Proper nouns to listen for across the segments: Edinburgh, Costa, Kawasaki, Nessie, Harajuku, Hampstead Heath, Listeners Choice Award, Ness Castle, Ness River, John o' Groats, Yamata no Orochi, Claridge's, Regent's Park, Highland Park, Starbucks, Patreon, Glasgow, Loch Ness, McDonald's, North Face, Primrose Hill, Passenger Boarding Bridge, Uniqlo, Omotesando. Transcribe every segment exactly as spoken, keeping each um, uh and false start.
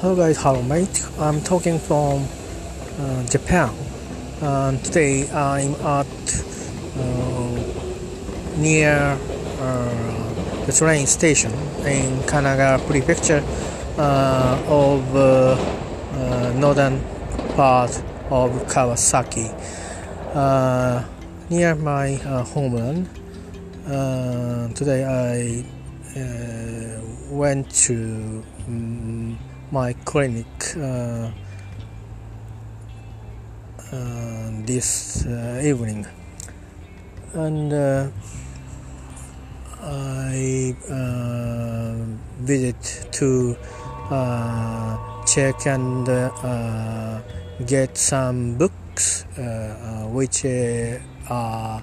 Hello guys, hello mate. I'm talking from uh, Japan. Um, today I'm at uh, near uh, the train station in Kanagawa Prefecture uh, of uh, uh, northern part of Kawasaki. Uh, near my uh, homeland. Uh, today I uh, went to um, my clinic uh, uh, this uh, evening, and uh, I uh, visit to uh, check and uh, get some books uh, which uh, are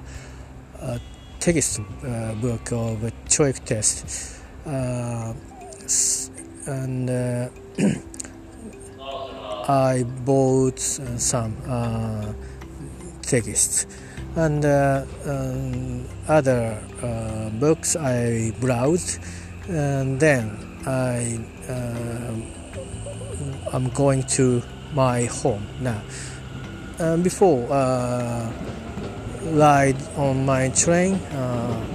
uh, text uh, book of a choice test, uh, and uh, I bought some uh, texts, and uh, um, other uh, books I browsed, and then I uh, I'm going to my home now. Um, before. Uh, Ride on my train, uh,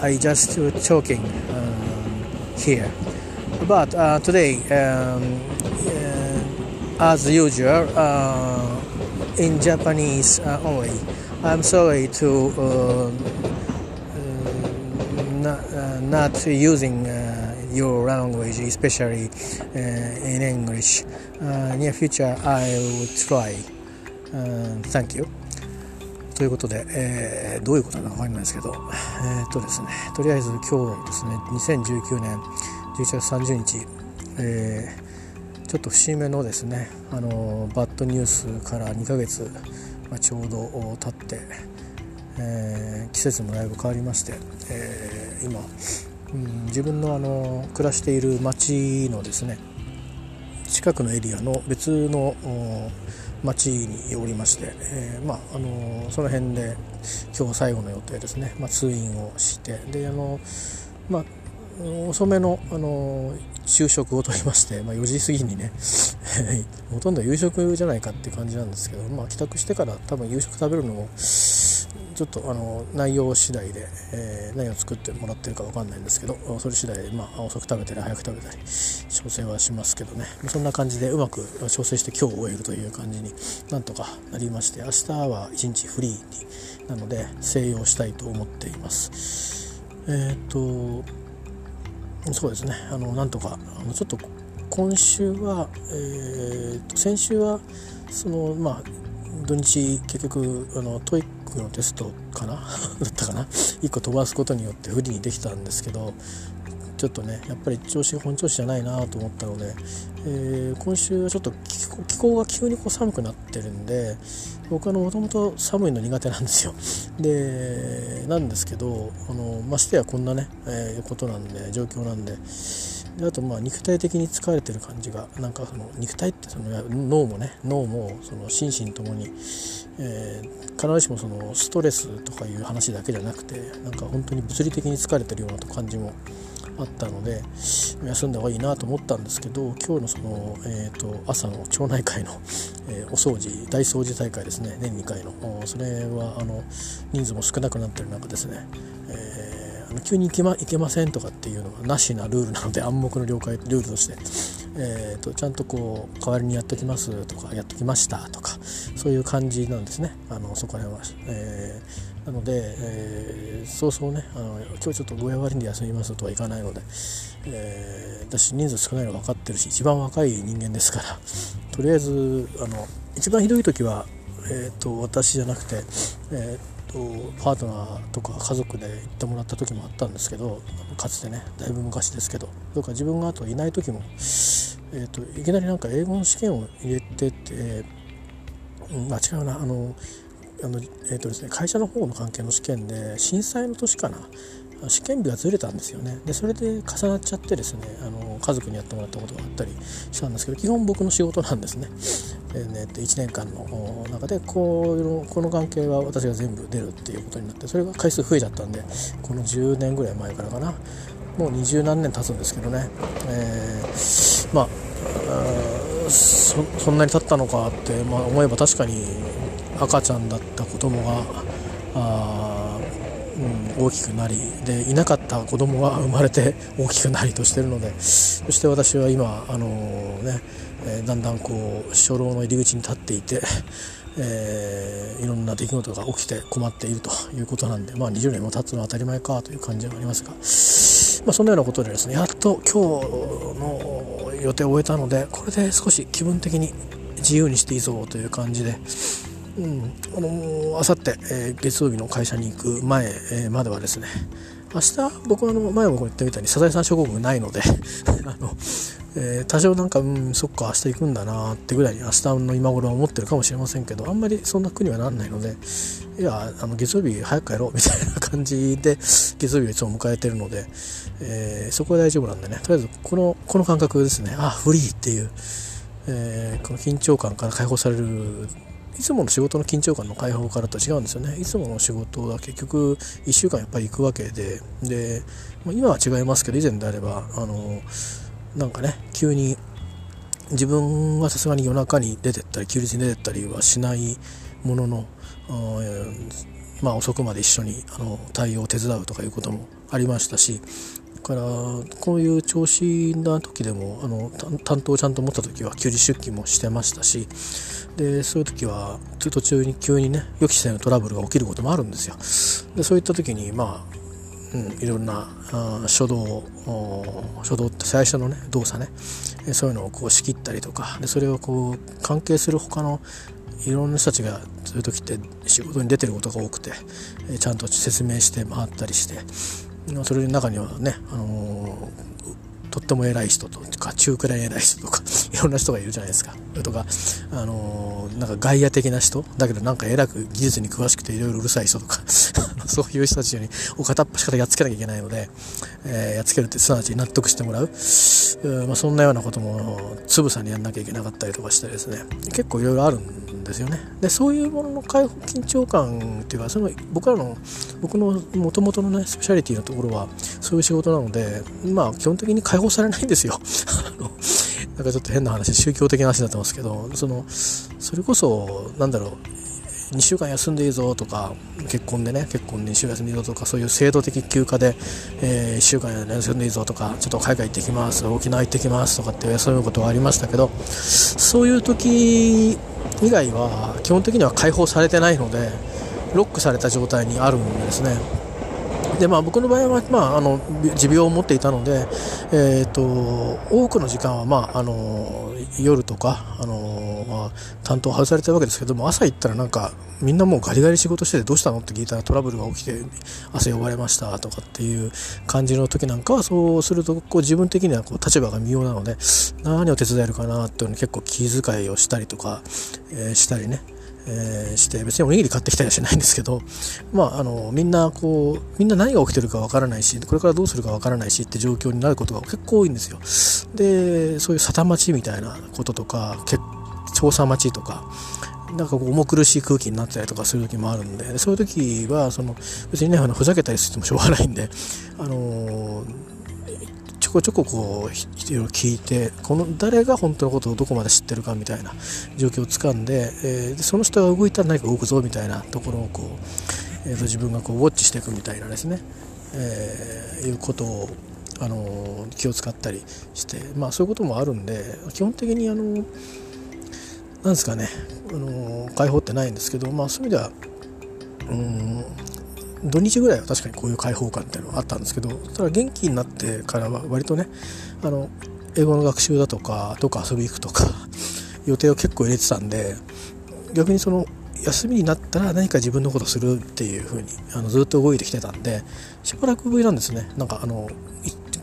I just uh, talking um, here. But uh, today, um, uh, as usual, uh, in Japanese uh, only. I'm sorry to uh, uh, not, uh, not using uh, your language, especially uh, in English. Uh, near future, I will try. Uh, thank you.ということで、えー、どういうことなのか分かんないですけど、えーとですね、とりあえず今日ですね、にせんじゅうきゅうねんじゅういちがつさんじゅうにち、えー、ちょっと節目のですね、あのバッドニュースからにかげつ、まあ、ちょうど経って、えー、季節もだいぶ変わりまして、えー、今、うん、自分のあの暮らしている町のですね、近くのエリアの別の町におりまして、えーまああのー、その辺で今日最後の予定ですね、まあ、通院をしてで、あのーまあ、遅めの、あのー、昼食をとりまして、まあ、よじ過ぎにねほとんど夕食じゃないかっていう感じなんですけど、まあ、帰宅してから多分夕食食べるのもちょっと、あのー、内容次第で、えー、何を作ってもらってるか分かんないんですけど、それ次第で、まあ、遅く食べたり早く食べたり調整はしますけどね、そんな感じでうまく調整して今日終えるという感じになんとかなりまして、明日は一日フリーになので静養したいと思っています。えっとそうですね、あのなんとかちょっと今週は、えー、と先週はそのまあ土日結局あのトイックのテストかなだったかな、いっこ飛ばすことによってフリーにできたんですけど、ちょっとねやっぱり調子本調子じゃないなと思ったので、えー、今週はちょっと気候、気候が急にこう寒くなってるんで、僕はもともと寒いの苦手なんですよ。でなんですけど、あのましてやこんなね、えー、ことなんで状況なんで、であとまあ肉体的に疲れてる感じが、なんかその肉体ってその脳もね脳もその心身ともに、えー、必ずしもそのストレスとかいう話だけじゃなくて、なんか本当に物理的に疲れてるような感じもあったので、休んだ方がいいなと思ったんですけど、今日のその、えー、と朝の町内会の、えー、お掃除大掃除大会ですね、年にかいの、それはあの人数も少なくなってる中ですね、えー、あの急に行け、ま、行けませんとかっていうのがなしなルールなので、暗黙の了解ルールとして、えー、とちゃんとこう代わりにやっときますとかやっときましたとか、そういう感じなんですね、あのそこら辺は。えーなので、えー、そうそうね、あの今日ちょっと具合悪いんで休みますとはいかないので、えー、私人数少ないの分かってるし、一番若い人間ですから、とりあえずあの一番ひどい時は、えー、と私じゃなくて、えー、とパートナーとか家族で行ってもらった時もあったんですけど、かつてねだいぶ昔ですけど、とか自分があといない時も、えー、といきなりなんか英語の試験を入れてて、うん、あ違うなあのあのえーとですね、会社の方の関係の試験で震災の年かな、試験日がずれたんですよね。でそれで重なっちゃってですね、あの家族にやってもらったことがあったりしたんですけど、基本僕の仕事なんですね。でねいちねんかんの中でこの、この関係は私が全部出るっていうことになって、それが回数増えちゃったんで、このじゅうねんぐらい前からかな、もうにじゅうなんねん経つんですけどね、えー、まあそ, そんなに経ったのかって、まあ、思えば確かに赤ちゃんだった子供があ、うん、大きくなりでいなかった子供が生まれて大きくなりとしているので、そして私は今、あのーねえー、だんだんこう初老の入り口に立っていて、えー、いろんな出来事が起きて困っているということなんで、まあ、にじゅうねんも経つのは当たり前かという感じはありますが、まあ、そんなようなことでですね、やっと今日の予定を終えたので、これで少し気分的に自由にしていいぞという感じで、うん、あのー、あさって、えー、月曜日の会社に行く前、えー、まではですね、明日僕はあの前も言ったみたいにサザエさん症候群ないのであの、えー、多少なんか、うん、そっか明日行くんだなってぐらいに明日の今頃は思ってるかもしれませんけど、あんまりそんな苦にはならないので、いやあの月曜日早く帰ろうみたいな感じで月曜日をいつも迎えてるので、えー、そこは大丈夫なんでね、とりあえずこのこの感覚ですね、あフリーっていう、えー、この緊張感から解放される。いつもの仕事の緊張感の解放からと違うんですよね。いつもの仕事は結局いっしゅうかんやっぱり行くわけで、で今は違いますけど、以前であればあのなんかね、急に自分はさすがに夜中に出てったり休日に出てったりはしないものの、まあ、遅くまで一緒にあの対応を手伝うとかいうこともありましたし、だからこういう調子な時でもあの担当をちゃんと持った時は休日出勤もしてましたし、でそういう時は途中に急にね予期せぬトラブルが起きることもあるんですよ。でそういった時にまあ、うん、いろんな初動初動って最初のね動作ね、そういうのをこう仕切ったりとかで、それをこう関係する他のいろんな人たちがそういう時って仕事に出てることが多くて、ちゃんと説明して回ったりして、それの中にはね、あのー、とっても偉い人とか中くらい偉い人とかいろんな人がいるじゃないですか。とか、あのー、なんか外野的な人だけどなんか偉く技術に詳しくていろいろうるさい人とかそういう人たちにお片っ端からやっつけなきゃいけないので、えー、やっつけるってすなわち納得してもらう、えーまあ、そんなようなこともつぶさにやんなきゃいけなかったりとかしてですね、結構いろいろあるんですよね。でそういうものの解放緊張感っていうか、その僕らの僕のもともとのねスペシャリティのところはそういう仕事なので、まあ基本的に解放されないんですよあのなんかちょっと変な話、宗教的な話になってますけど、そのそれこそなんだろう、にしゅうかん休んでいいぞとか、結婚でね結婚でにしゅうかん休んでいいぞとか、そういう制度的休暇で、えー、いっしゅうかん休んでいいぞとか、ちょっと海外行ってきます、沖縄行ってきますとかってそういうことはありましたけど、そういう時以外は基本的には解放されてないのでロックされた状態にあるんですね。でまあ、僕の場合は、まあ、あの持病を持っていたので、えー、と多くの時間は、まあ、あの夜とかあの、まあ、担当を外されてるわけですけども、朝行ったらなんかみんなもうガリガリ仕事しててどうしたのって聞いたらトラブルが起きて汗呼ばれましたとかっていう感じの時なんかは、そうするとこう自分的にはこう立場が微妙なので何を手伝えるかなっていうの結構気遣いをしたりとか、えー、したりね。えー、して別におにぎり買ってきたりはしないんですけど、まあ、あのみんなこうみんな何が起きてるかわからないし、これからどうするかわからないしって状況になることが結構多いんですよ。でそういう沙汰待ちみたいなこととか調査待ちとか、なんか重苦しい空気になったりとかする時もあるんで、そういう時はその別にねあのふざけたりしてもしょうがないんで、あのーちょこちょここういろいろ聞いて、この誰が本当のことをどこまで知ってるかみたいな状況をつかんで、えー、その人が動いたら何か動くぞみたいなところをこう、えー、と自分がこうウォッチしていくみたいなですね、えー、いうことを、あのー、気を使ったりして、まあ、そういうこともあるんで基本的に、あのー、なんですかね、あのー、解放ってないんですけど、まあ、そういう意味ではうーん土日ぐらいは確かにこういう解放感っていうのはあったんですけど、ただ元気になってからは割とね、あの英語の学習だとかどっか遊び行くとか予定を結構入れてたんで、逆にその休みになったら何か自分のことするっていう風にあのずっと動いてきてたんで、しばらくぶりなんですね。なんかあの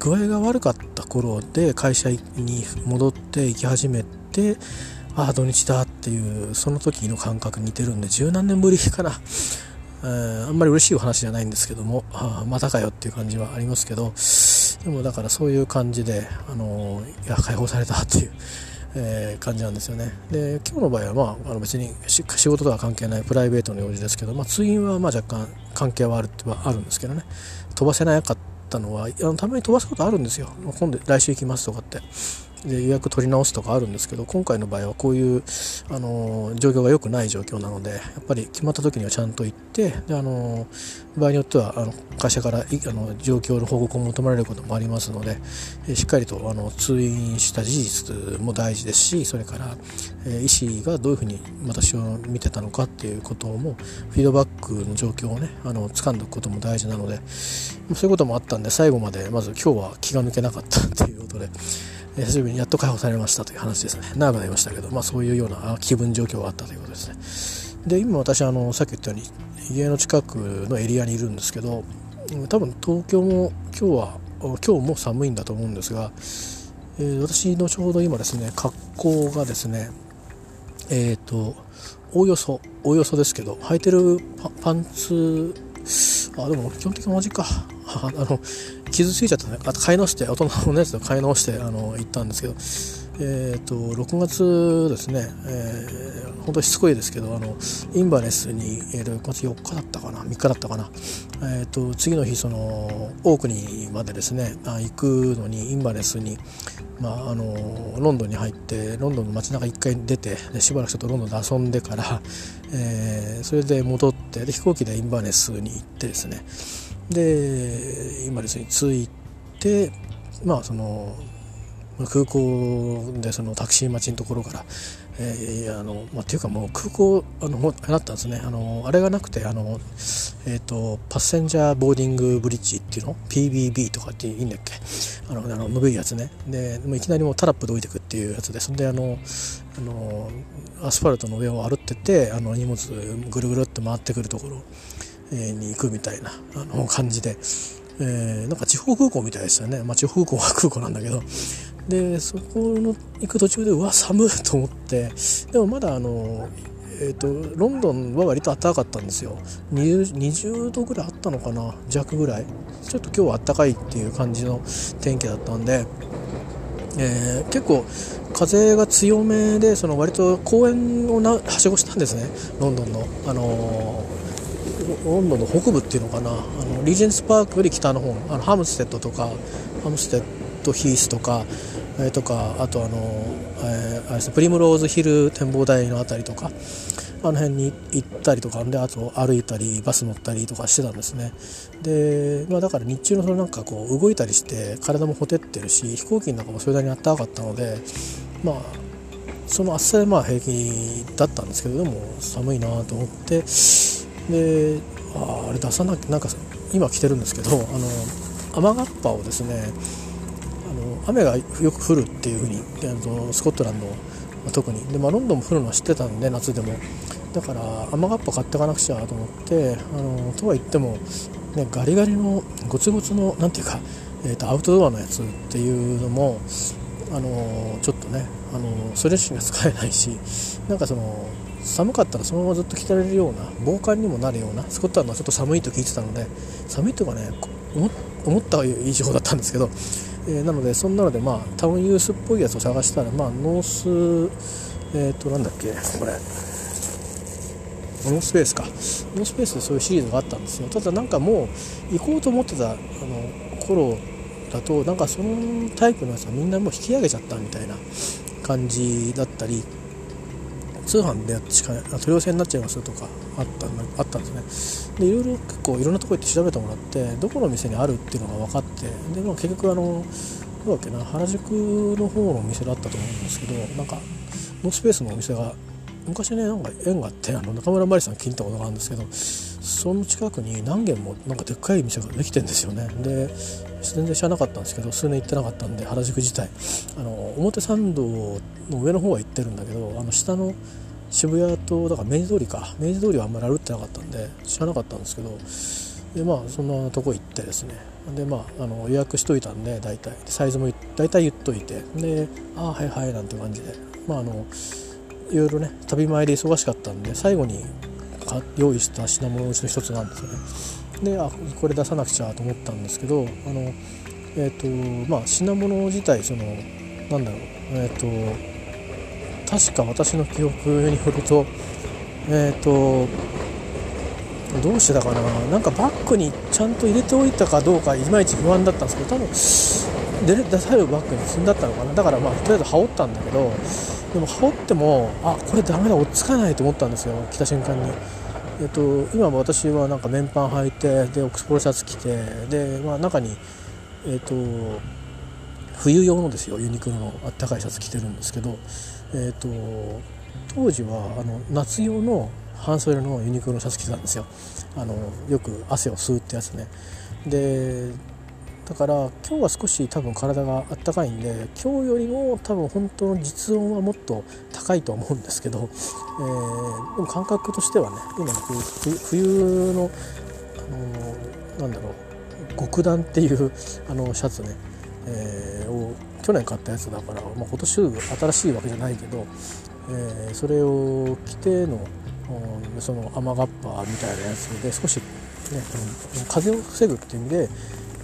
具合が悪かった頃で会社に戻って行き始めて、ああ土日だっていうその時の感覚に似てるんで、十何年ぶりかな。あんまり嬉しいお話じゃないんですけども、あまたかよっていう感じはありますけど、でもだからそういう感じで、あのいや解放されたっていう、えー、感じなんですよね。で今日の場合は、まあ、あの別に仕事とは関係ないプライベートの用事ですけど、まあ、通院はまあ若干関係はあるってはあるんですけどね、飛ばせなかっったのは、あのたまに飛ばすことあるんですよ。今度来週行きますとかってで予約取り直すとかあるんですけど、今回の場合はこういうあの状況が良くない状況なので、やっぱり決まった時にはちゃんと行って、であの場合によってはあの会社からあの状況の報告を求められることもありますので、しっかりとあの通院した事実も大事ですし、それから医師がどういうふうに私を見てたのかっていうこともフィードバックの状況をねあの掴んでおくことも大事なので、そういうこともあったんで、最後までまず今日は気が抜けなかったっていうことで。久しぶりにやっと解放されましたという話ですね。長くなりましたけど、まあ、そういうような気分状況があったということですね。で今私あのさっき言ったように家の近くのエリアにいるんですけど、多分東京も今日は今日も寒いんだと思うんですが、えー、私のちょうど今ですね格好がですね、えーとおおよそおおよそですけど、履いてる パ, パンツあでも基本的に同じかあの傷ついちゃったね。あと買い直して大人のやつを買い直してあの行ったんですけど、えー、とろくがつですね、えー、本当にしつこいですけどあのインバネスに、えー、ろくがつよっかだったかなみっかだったかな、えー、と次の日そのオークニーまでですね行くのにインバネスに、まあ、あのロンドンに入ってロンドンの街中いっかい出てでしばらくちょっとロンドンで遊んでから、えー、それで戻ってで飛行機でインバネスに行ってですね、でインバネスに着いて、まあその空港でそのタクシー待ちのところから、えーあのまあ、っていうかもう空港あのあれだったんですね、あのあれがなくてあの、えー、とパッセンジャーボーディングブリッジっていうの ピービービー とかっていいんだっけ、あのあのむぐいやつね。でもういきなりもうタラップで降りてくっていうやつで、そんであのあのアスファルトの上を歩っててあの荷物ぐるぐるって回ってくるところに行くみたいなあの感じで、えー、なんか地方空港みたいでしたよね。まあ、地方空港は空港なんだけど、でそこの行く途中でうわ寒いと思って、でもまだあの、えー、とロンドンは割と暖かったんですよ。 にじゅうどぐらいあったのかな弱ぐらい。ちょっと今日は暖かいっていう感じの天気だったんで、えー、結構風が強めでその割と公園をなはしごしたんですね。ロンドンの、あのーロンドンの北部っていうのかな、あのリージェンスパークより北の方あのハムステッドとかハムステッドヒースとか、えー、とかあとあの、えー、あれプリムローズヒル展望台のあたりとかあの辺に行ったりとかで、あと歩いたりバス乗ったりとかしてたんですね。で、まあ、だから日中のそのなんかこう動いたりして体もほてってるし、飛行機の中もそれなりに暖かかったので、まあその暑さでまあ平気だったんですけど、でも寒いなと思って、で あ, あれ出さなきゃなんか今着てるんですけど、あの雨がっぱをですね、あの雨がよく降るっていう風にスコットランド特にで、まあ、ロンドンも降るのは知ってたんで夏でもだから雨がっぱ買っていかなくちゃと思って、あのとはいっても、ね、ガリガリのゴツゴツのなんていうか、えー、とアウトドアのやつっていうのもあのちょっとね、あのそれしか使えないし、なんかその寒かったらそのままずっと着られるような防寒にもなるような、スコットランドはちょっと寒いと聞いてたので、寒いとかね思った以上だったんですけど、えー、なのでそんなので、まあ、タウンユースっぽいやつを探したら、まあ、ノースえーとなんだっけこれノースペースかノースペースでそういうシリーズがあったんですよ。ただなんかもう行こうと思ってたあの頃だとなんかそのタイプのやつはみんなもう引き上げちゃったみたいな感じだったり、通販でしか取り寄せになっちゃいますとかあったあったんですね。でいろいろ結構いろんなとこ行って調べてもらって、どこの店にあるっていうのが分かって、で、まあ、結局あのどうだっけな原宿の方のお店だったと思うんですけど、なんかノースペースのお店が昔ねなんか縁があって、あの中村まりさん聞いたことがあるんですけど、その近くに何軒もなんかでっかい店ができてるんですよね。で全然知らなかったんですけど、数年行ってなかったんで原宿自体あの表参道の上の方は行ってるんだけど、あの下の渋谷とだから明治通りか明治通りはあんまり歩ってなかったんで知らなかったんですけど、でまあそんなとこ行ってですね、でまあ、あの予約しといたんで大体サイズも大体言っといて、でああはいはいなんて感じで、まああのいろいろね旅前で忙しかったんで最後に用意した品物のうちの一つなんですよね。であこれ出さなくちゃと思ったんですけど、あの、えーとまあ、品物自体そのなんだろう、えーと確か私の記憶によると、えーとどうしてだかな、なんかバッグにちゃんと入れておいたかどうかいまいち不安だったんですけど、多分出されるバッグに積んだったのかな。だからまあとりあえず羽織ったんだけど、でも羽織ってもあこれダメだ、追っつかないと思ったんですよ、来た瞬間に。えっと、今も私はなんか綿パン履いてでオックスフォードシャツ着てで、まあ、中に、えっと、冬用のですよユニクロのあったかいシャツ着てるんですけど、えっと、当時はあの夏用の半袖のユニクロのシャツ着てたんですよ。あのよく汗を吸うってやつね。でだから今日は少し多分体があったかいんで、今日よりも多分本当の実温はもっと高いと思うんですけど、えー、でも感覚としてはね、今の冬の、あのー、なんだろう極暖っていうあのシャツね、えー、を去年買ったやつだから、まあ、今年新しいわけじゃないけど、えー、それを着てのその雨がっぱみたいなやつで少し、ね、風を防ぐっていう意味で、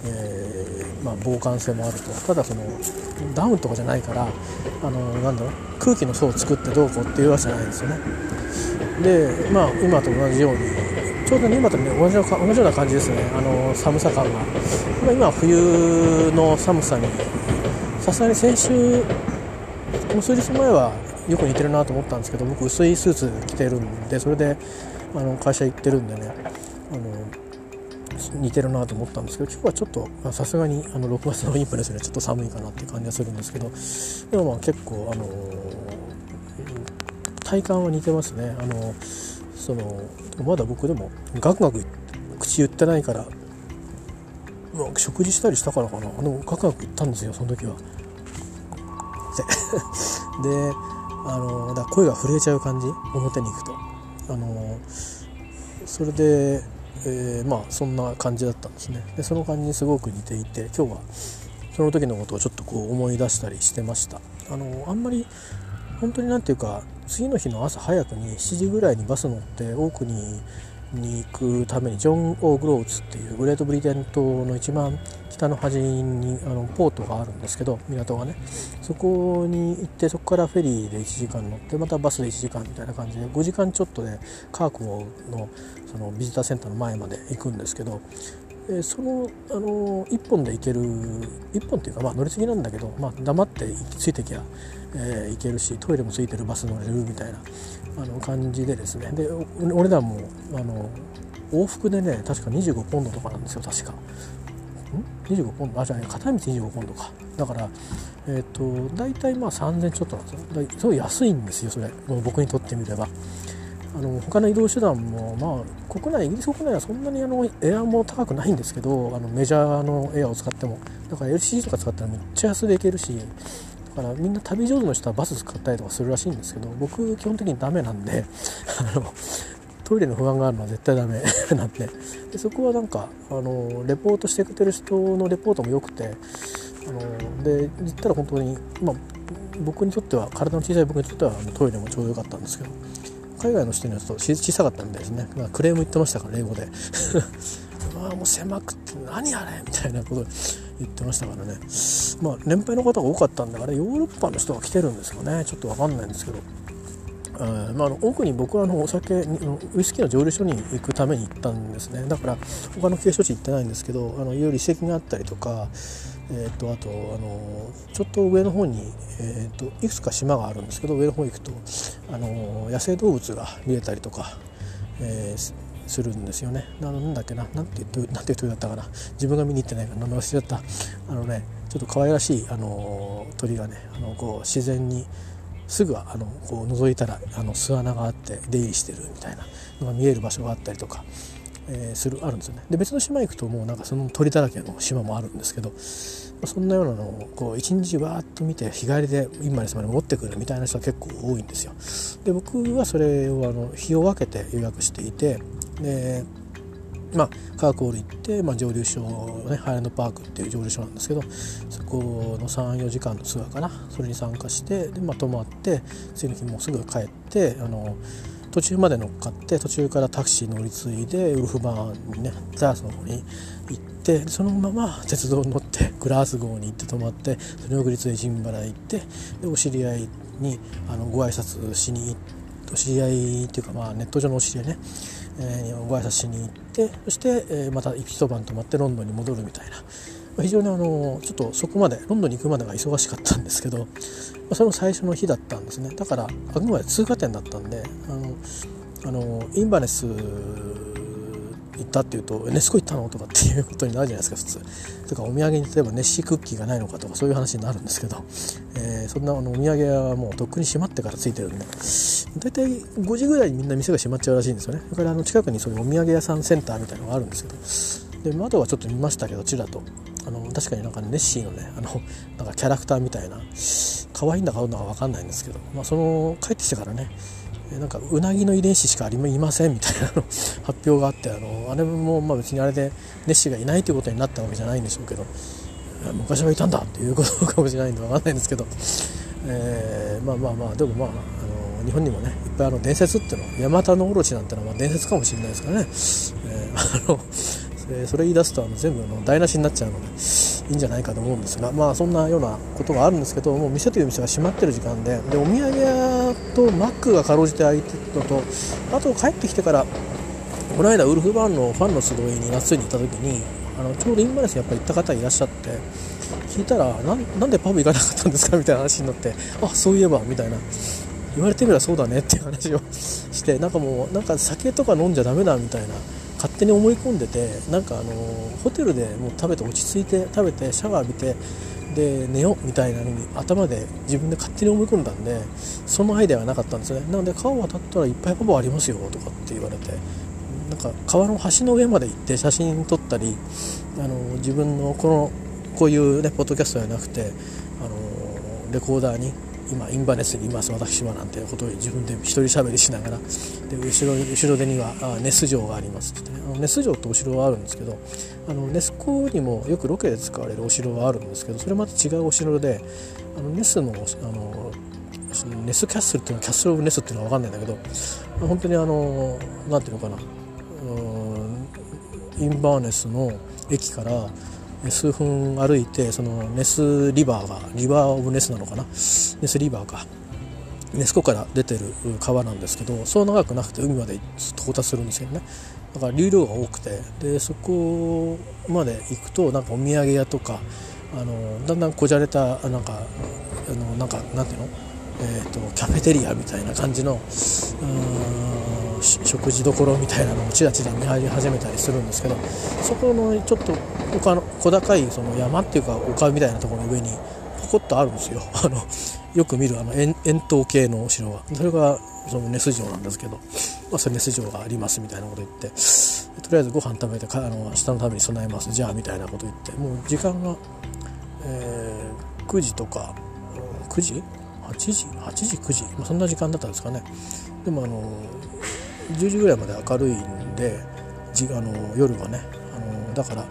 えーまあ、防寒性もあると。ただそのダウンとかじゃないから、あのなんだろう空気の層を作ってどうこうっていうわけじゃないんですよね。で、まあ、今と同じようにちょうど、ね、今と、ね、同じような感じですね。あの寒さ感が、まあ、今は冬の寒さにさすがに先週もう数日前はよく似てるなと思ったんですけど、僕薄いスーツ着てるんで、それであの会社行ってるんでね、あの似てるなと思ったんですけど、今日はちょっとさすがにあのろくがつのインプレスでちょっと寒いかなっていう感じがするんですけど、でもまあ結構あの体感は似てますね。あのそのまだ僕でもガクガク口言ってないから、まあ、食事したりしたからかな、あのガクガク言ったんですよその時は。であのだ声が震えちゃう感じ、表に行くとあのそれで、えー、まあそんな感じだったんですね。でその感じにすごく似ていて、今日はその時のことをちょっとこう思い出したりしてました。あのあんまり本当になんていうか、次の日の朝早くにしちじぐらいにバス乗ってオークニーに行くために、ジョン・オー・グローツっていうグレートブリテン島の一番北の端にあのポートがあるんですけど、港がね、そこに行って、そこからフェリーでいちじかん乗って、またバスでいちじかんみたいな感じでごじかんちょっとで、ね、カークのそのビジターセンターの前まで行くんですけど、でその、あのいっぽんで行ける、いっぽんっていうか、まあ、乗り継ぎなんだけど、まあ、黙ってついてきゃ、えー、行けるし、トイレもついてるバス乗れるみたいなあの感じでですね。でお値段もあの往復でね、確かにじゅうごポンドとかなんですよ、確か。にじゅうごポンド、あ、じゃあ片道にじゅうごポンドか。だから、えー、と大体まあさんぜんちょっとなんですよ。すごい安いんですよ、それもう僕にとってみれば。あの他の移動手段も、まあ、国内イギリス国内はそんなにあのエアも高くないんですけど、あのメジャーのエアを使っても、だから エルシーシー とか使ったらめっちゃ安でいけるし、だからみんな旅上手の人はバス使ったりとかするらしいんですけど、僕基本的にダメなんであのトイレの不安があるのは絶対ダメなんで、でそこはなんかあのレポートしてくれる人のレポートも良くて、あので言ったら本当に、まあ、僕にとっては体の小さい僕にとってはトイレもちょうど良かったんですけど、海外の人にはちょっと小さかったんですね。まあ、クレーム言ってましたから英語でまあもう狭くて何あれみたいなこと言ってましたからね。まあ年配の方が多かったんで、あれヨーロッパの人が来てるんですかね、ちょっと分かんないんですけど、あまあ、あの奥に僕はあのお酒のウイスキーの蒸留所に行くために行ったんですね。だから他の景勝地行ってないんですけど、あのいろいろ遺跡があったりとか、えー、とあとあのちょっと上の方に、えー、といくつか島があるんですけど、上の方行くとあの野生動物が見えたりとか、えー、するんですよね。なんだっけな、なんて言って鳥だったかな、自分が見に行ってないから名前忘れちゃった。あのね、ちょっと可愛らしいあの鳥がね、あのこう自然にすぐあのこう覗いたらあの巣穴があって出入りしてるみたいなのが見える場所があったりとか、えー、するあるんですよね。で別の島行くともうなんかその鳥だらけの島もあるんですけど、そんなようなのをこう一日わーっと見て日帰りで今ですまで持ってくるみたいな人は結構多いんですよ。で僕はそれをあの日を分けて予約していて、でまあカークホール行って、まあ、蒸留所ね、ハイランドパークっていう蒸留所なんですけど、そこのさんよじかんのツアーかな、それに参加して、で、まあ、泊まって次の日もうすぐ帰って、あの途中まで乗っかって、途中からタクシー乗り継いでウルフバーンにね、ダースの方に行って、そのまま鉄道に乗ってグラスゴーに行って泊まって、その翌日エジンバラ行って、でお知り合いにあのご挨拶しに行って、お知り合いっていうか、まあネット上のお知り合いね、えー、ご挨拶しに行って、そして、えー、また一晩泊まってロンドンに戻るみたいな、非常にあのちょっとそこまでロンドンに行くまでが忙しかったんですけど、それも最初の日だったんですね。だからあくまで通過点だったんで、あのあのインバネス行ったっていうとネスコ行ったのとかっていうことになるじゃないですか、普通。とかお土産に例えばネッシークッキーがないのかとかそういう話になるんですけど、えー、そんなあのお土産屋はもうとっくに閉まってからついてるんで、だいたいごじぐらいにみんな店が閉まっちゃうらしいんですよね。だからあの近くにそういうお土産屋さんセンターみたいなのがあるんですけど、で窓はちょっと見ましたけど、ちらとあの確かになんかネッシーのね、あのなんかキャラクターみたいな可愛いんだかどうなのか分かんないんですけど、まあ、その帰ってきてからね、なんかうなぎの遺伝子しかありいませんみたいなの発表があって、 あ, のあれもまあ別にあれでネッシーがいないということになったわけじゃないんでしょうけど、昔はいたんだっていうことかもしれないんで分かんないんですけど、えー、まあまあまあでもまああの日本にもねいっぱいあの伝説っていうの、ヤマタノオロチなんてのはまあ伝説かもしれないですからね、えー、あのそれ言い出すとあの全部の台無しになっちゃうのでいいんじゃないかと思うんですが、まあそんなようなことがあるんですけど、もう店という店が閉まってる時間で、でお土産屋とマックがかろうじて開いてるのと、あと帰ってきてからこの間ウルフバーンのファンの集いに夏に行った時にあのちょうどインバネスにやっぱり行った方いらっしゃって、聞いたら な, なんでパブ行かなかったんですかみたいな話になって、あそういえばみたいな、言われてみればそうだねっていう話をしてなんかもうなんか酒とか飲んじゃダメだみたいな勝手に思い込んでて、なんかあのホテルでもう食べて落ち着いて食べてシャワー浴びてで寝ようみたいなのに頭で自分で勝手に思い込んだんで、そのアイデアはなかったんですね。なので川を渡ったらいっぱいパブありますよとかって言われて、なんか川の橋の上まで行って写真撮ったり、あの自分のこのこういうねポッドキャストじゃなくてあのレコーダーに今インバネスにいます私はなんてことを自分で一人喋りしながら、で 後, ろ後ろ手にはネス城がありますって、ね、あのネス城とお城はあるんですけど、あのネス湖にもよくロケで使われるお城はあるんですけど、それまた違うお城で、あのネス の, あのネスキャッスルっていうのはキャッスルオブネスっていうのは分かんないんだけど、本当にあのなんていうのかな、インバーネスの駅から数分歩いて、そのネスリバーがリバーオブネスなのかな、ネスリバーかネス湖から出てる川なんですけど、そう長くなくて海まで到達するんですけどね、だから流量が多くて、でそこまで行くとなんかお土産屋とかあのだんだんこじゃれたなんかあのなんかなんていうの、えーと、キャフェテリアみたいな感じのうーん食事どころみたいなのをちらちら見始めたりするんですけど、そこのちょっと丘の小高いその山っていうか丘みたいなところの上にポコッとあるんですよあのよく見るあの円筒形のお城が、それがそのネス城なんですけど、まあ、それネス城がありますみたいなこと言って、とりあえずご飯食べてあの明日のために備えますじゃあみたいなこと言って、もう時間が、えー、くじとかくじはちじはちじくじ、まあ、そんな時間だったんですかね。でもあのじゅうじぐらいまで明るいんで、じあの夜はねあのだから、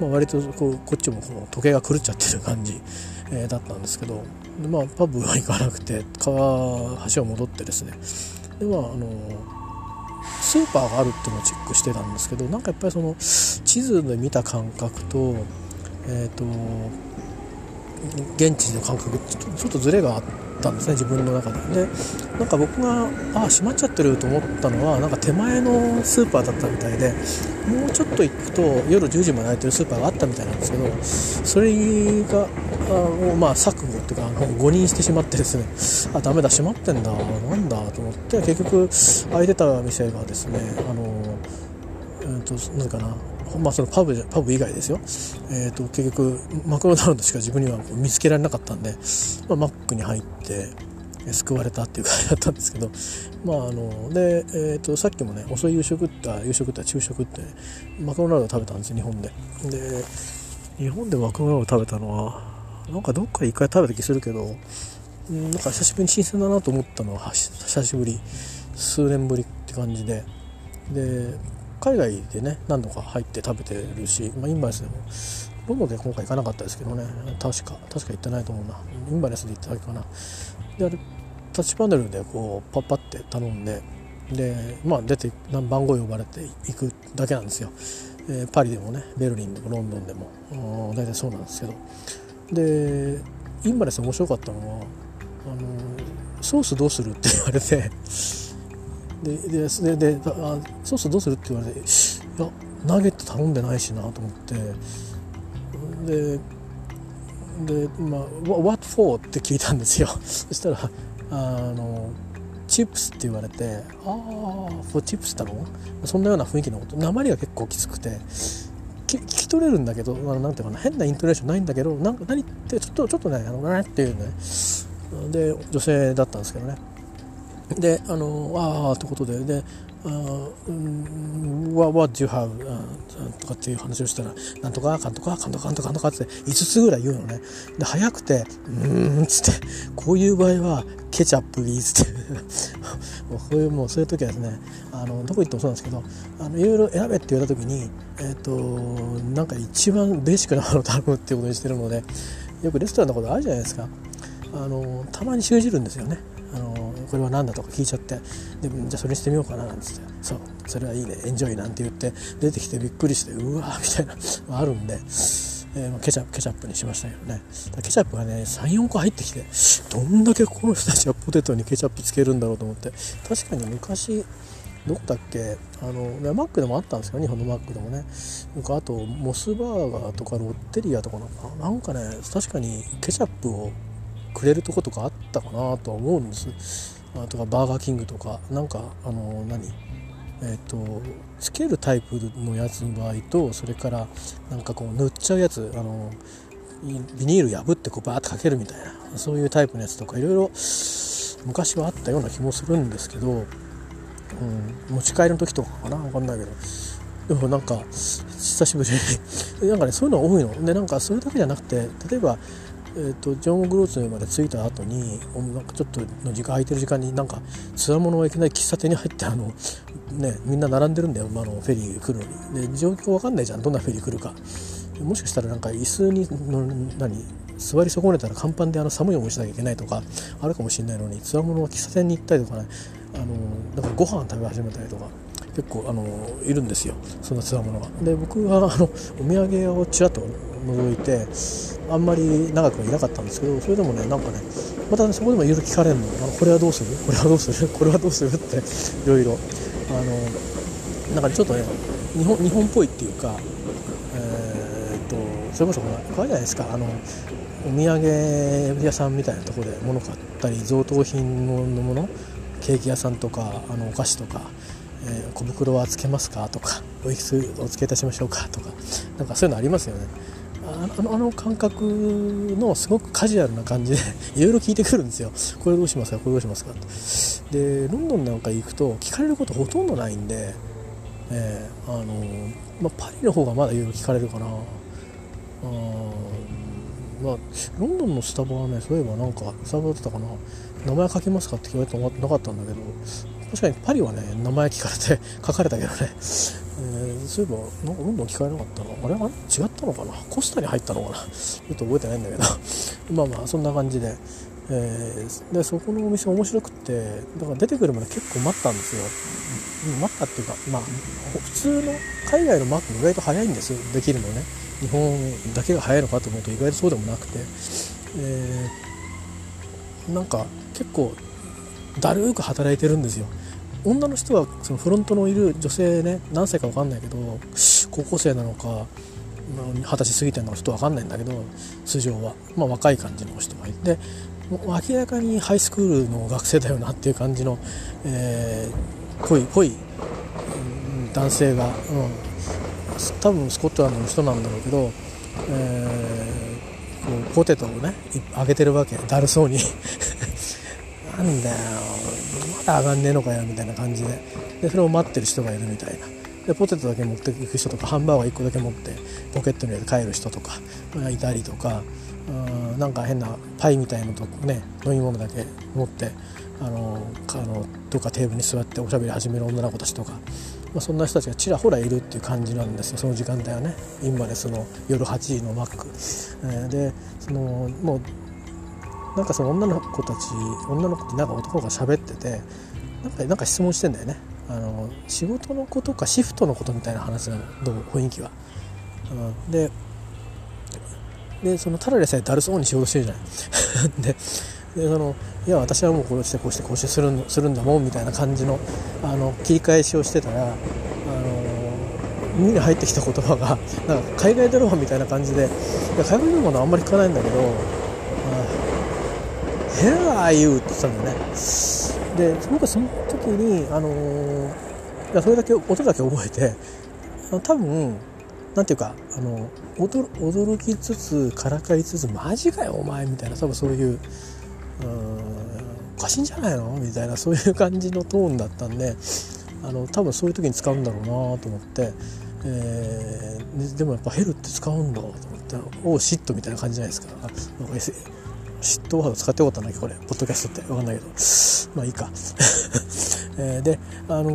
まあ、割とこうこっちもこの時計が狂っちゃってる感じ、えー、だったんですけど、で、まあ、パブは行かなくて川橋を戻ってですね、では、まあ、あのスーパーがあるっていうのをチェックしてたんですけど、なんかやっぱりその地図で見た感覚とえっと現地の感覚ちょっと、ちょっとズレがあったんですね、自分の中で。で、なんか僕がああ閉まっちゃってると思ったのはなんか手前のスーパーだったみたいで、もうちょっと行くと夜じゅうじまで開いてるスーパーがあったみたいなんですけど、それがあまあ錯誤っていうかあの誤認してしまってですね、あダメだ閉まってんだなんだと思って、結局開いてた店がですねあのうんと何かな。まあ、そのパブじゃパブ以外ですよ、えー、と結局マクドナルドしか自分には見つけられなかったんで、まあ、マックに入って救われたっていう感じだったんですけど、まああので、えー、とさっきもね遅い夕食って夕食って昼食って、ね、マクドナルド食べたんですよ日本で。で日本でマクドナルド食べたのはなんかどっか一回食べた気するけど、なんか久しぶりに新鮮だなと思ったのは久しぶり数年ぶりって感じで、で海外でね何度か入って食べてるし、まあ、インバネスでもロンドンで今回行かなかったですけどね、確か確か行ってないと思うな、インバネスで行っただけかな。であれタッチパネルでこうパッパって頼んで、でまあ出て番号呼ばれて行くだけなんですよ、えー、パリでもねベルリンでもロンドンでも大体そうなんですけど、でインバネス面白かったのはあのソースどうするって言われてでででであそうするとどうするって言われて、いやナゲット頼んでないしなと思って、でで、まあ、What for? って聞いたんですよ。そしたらあのチップスって言われて、ああ for チップスだろ、そんなような雰囲気のこと、訛りが結構きつくて聞き取れるんだけど、なんていうかな、変なイントネーションないんだけど、なんか何ってちょっとちょっとね、あのねっていうね、で女性だったんですけどね。であのああってことでで、あうん、What do you have? とかっていう話をしたら、なんとかかんとかかんとかかんとかかんとかっていつつぐらい言うのね。で早くてうーんっつって、こういう場合はケチャップビーズってこういうもうそういう時はですね、あのどこ行ってもそうなんですけど、あのいろいろ選べって言われた時に、えっとなんか一番ベーシックなものを頼むっていうことにしてるので、よくレストランのことあるじゃないですか。あのたまに習字るんですよね。あのこれは何だとか聞いちゃって、でじゃあそれにしてみようかななんつって、そうそれはいいねエンジョイなんて言って出てきてびっくりして、うわーみたいなのあるんで、えーまあ、ケチャップケチャップにしましたけどね。ケチャップがね さん,よん 個入ってきて、どんだけこの人たちはポテトにケチャップつけるんだろうと思って。確かに昔どこだっけ、あのマックでもあったんですけど、日本のマックでもね、なんかあとモスバーガーとかロッテリアとかのなんかね、確かにケチャップをくれるとことかあったかなとは思うんです。あとかバーガーキングとかなんかあの何えっとつけるタイプのやつの場合と、それからなんかこう塗っちゃうやつ、あのビニール破ってこうバーッとかけるみたいな、そういうタイプのやつとかいろいろ昔はあったような気もするんですけど、うん、持ち帰りの時とかかな分かんないけど、でもなんか久しぶりになんかねそういうの多いので、なんかそれだけじゃなくて、例えばえー、とジョン・グローツまで着いた後になんかちょっとの時間空いてる時間になんかつわものがいけない喫茶店に入って、あの、ね、みんな並んでるんだよ、まあ、あのフェリー来るのに。で状況わかんないじゃん、どんなフェリー来るか。もしかしたらなんか椅子にの何座り損ねたら甲板であの寒い思いしなきゃいけないとかあるかもしれないのに、つわものが喫茶店に行ったりとかね、あのなんかご飯食べ始めたりとか。結構あのいるんですよ、そのつわものが。で僕はあのお土産をちらっと覗いて、あんまり長くはいなかったんですけど、それでもねなんかねまた、ね、そこでもいろいろ聞かれるの、あのこれはどうするこれはどうするこれはどうするっていろいろあのなんか、ね、ちょっとね日本日本っぽいっていうか、えー、っとそれこそこれあれじゃないですか、あのお土産屋さんみたいなところで物買ったり、贈答品のもの、ケーキ屋さんとかあのお菓子とか。えー、小袋はつけますかとか、おいくつお付けいたしましょうかとか、なんかそういうのありますよね。あの、あの感覚のすごくカジュアルな感じでいろいろ聞いてくるんですよ。これどうしますか、これどうしますかと。でロンドンなんか行くと聞かれることほとんどないんで、えーあのーまあ、パリの方がまだいろいろ聞かれるかな。あ、まあ、ロンドンのスタバはね、そういえばなんかスタバだったかな、名前書きますかって聞かれてもなかったんだけど、確かにパリはね名前聞かれて書かれたけどね、えー、そういえばなんかどんどん聞かれなかったの、あれは違ったのかな、コスタに入ったのかなちょっと覚えてないんだけどまあまあそんな感じで、えー、でそこのお店面白くて、だから出てくるまで結構待ったんですよ。待ったっていうか、まあ普通の海外のマックも意外と早いんですよ、できるのね。日本だけが早いのかと思うと意外とそうでもなくて、えー、なんか結構だるく働いてるんですよ。女の人はそのフロントのいる女性ね、何歳か分かんないけど、高校生なのか二十歳過ぎてるのかちょっと分かんないんだけど、通常は、まあ、若い感じの人がいて、もう明らかにハイスクールの学生だよなっていう感じの、えー、濃い濃い、うん、男性が、うん、多分スコットランドの人なんだろうけど、えー、こうポテトをね揚げてるわけ、だるそうになんだよまだ上がんねえのかよみたいな感じで、でそれを待ってる人がいるみたいな。でポテトだけ持っていく人とか、ハンバーガーいっこだけ持ってポケットに入れて帰る人とかいたりとか、うんなんか変なパイみたいなのとね、飲み物だけ持ってあのあのどっかテーブルに座っておしゃべり始める女の子たちとか、まあ、そんな人たちがちらほらいるっていう感じなんですよ、その時間帯はね。今までその夜はちじのマック、えー、でそのもうなんかその女の子たち、女の子ってなんか男が喋ってて、なんか、なんか質問してんだよね。あの仕事のことかシフトのことみたいな話なの、どう雰囲気は。うん、で、でそのただでさえだるそうに仕事してるじゃない。で、でそのいや私はもうこうしてこうしてこうしてするん、するんだもんみたいな感じ の, あの切り返しをしてたら、あの耳に入ってきた言葉がなんか海外ドラマみたいな感じで、いや海外ドラマのあんまり聞かないんだけど「Here are you」って言ってたんだよね。で僕はその時に、あのいやそれだけ音だけ覚えて、多分なんていうか、あの 驚, 驚きつつからかいつつ、マジかよお前みたいな、多分そういう、うーんおかしいんじゃないのみたいな、そういう感じのトーンだったんで、あの多分そういう時に使うんだろうなと思って、えー、でもやっぱヘルって使うんだと思って、おうシットみたいな感じじゃないですか。なんかシットワード使ってよかったな、これポッドキャストって分かんないけど、まあいいかで、あの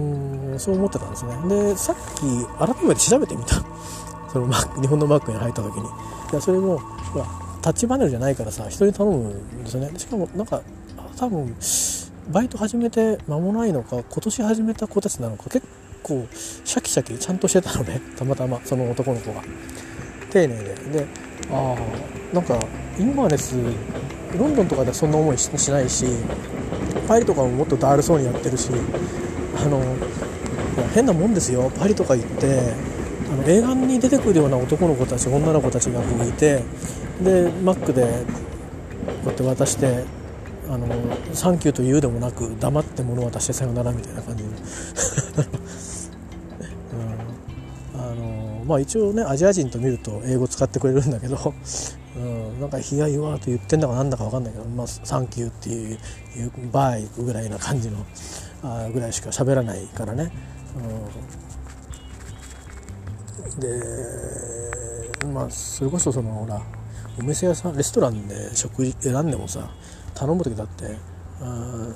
ー、そう思ってたんですね。でさっき改めて調べてみた、そのマック、日本のマックに入った時に、いやそれもほらタッチパネルじゃないからさ、人に頼むんですよね。しかもなんか多分バイト始めて間もないのか、今年始めた子たちなのか、結構シャキシャキちゃんとしてたので、たまたまその男の子が丁寧で、でああなんかインバーネス、ロンドンとかではそんな思いしないし、パリとかももっとだるそうにやってるし、あの変なもんですよ、パリとか行って、あの映画に出てくるような男の子たち、女の子たちがいて、でマックでこうやって渡して、あのサンキューと言うでもなく黙って物渡してさよならみたいな感じで、うん、あのまあ一応ねアジア人と見ると英語使ってくれるんだけど、うん、なんかひやいわーと言ってんだかなんだか分かんないけど、まあ、サンキューっていうバーイぐらいな感じのあぐらいしか喋らないからね、うん、でまあそれこそそのほらお店屋さん、レストランで食事選んでもさ、頼む時だってあ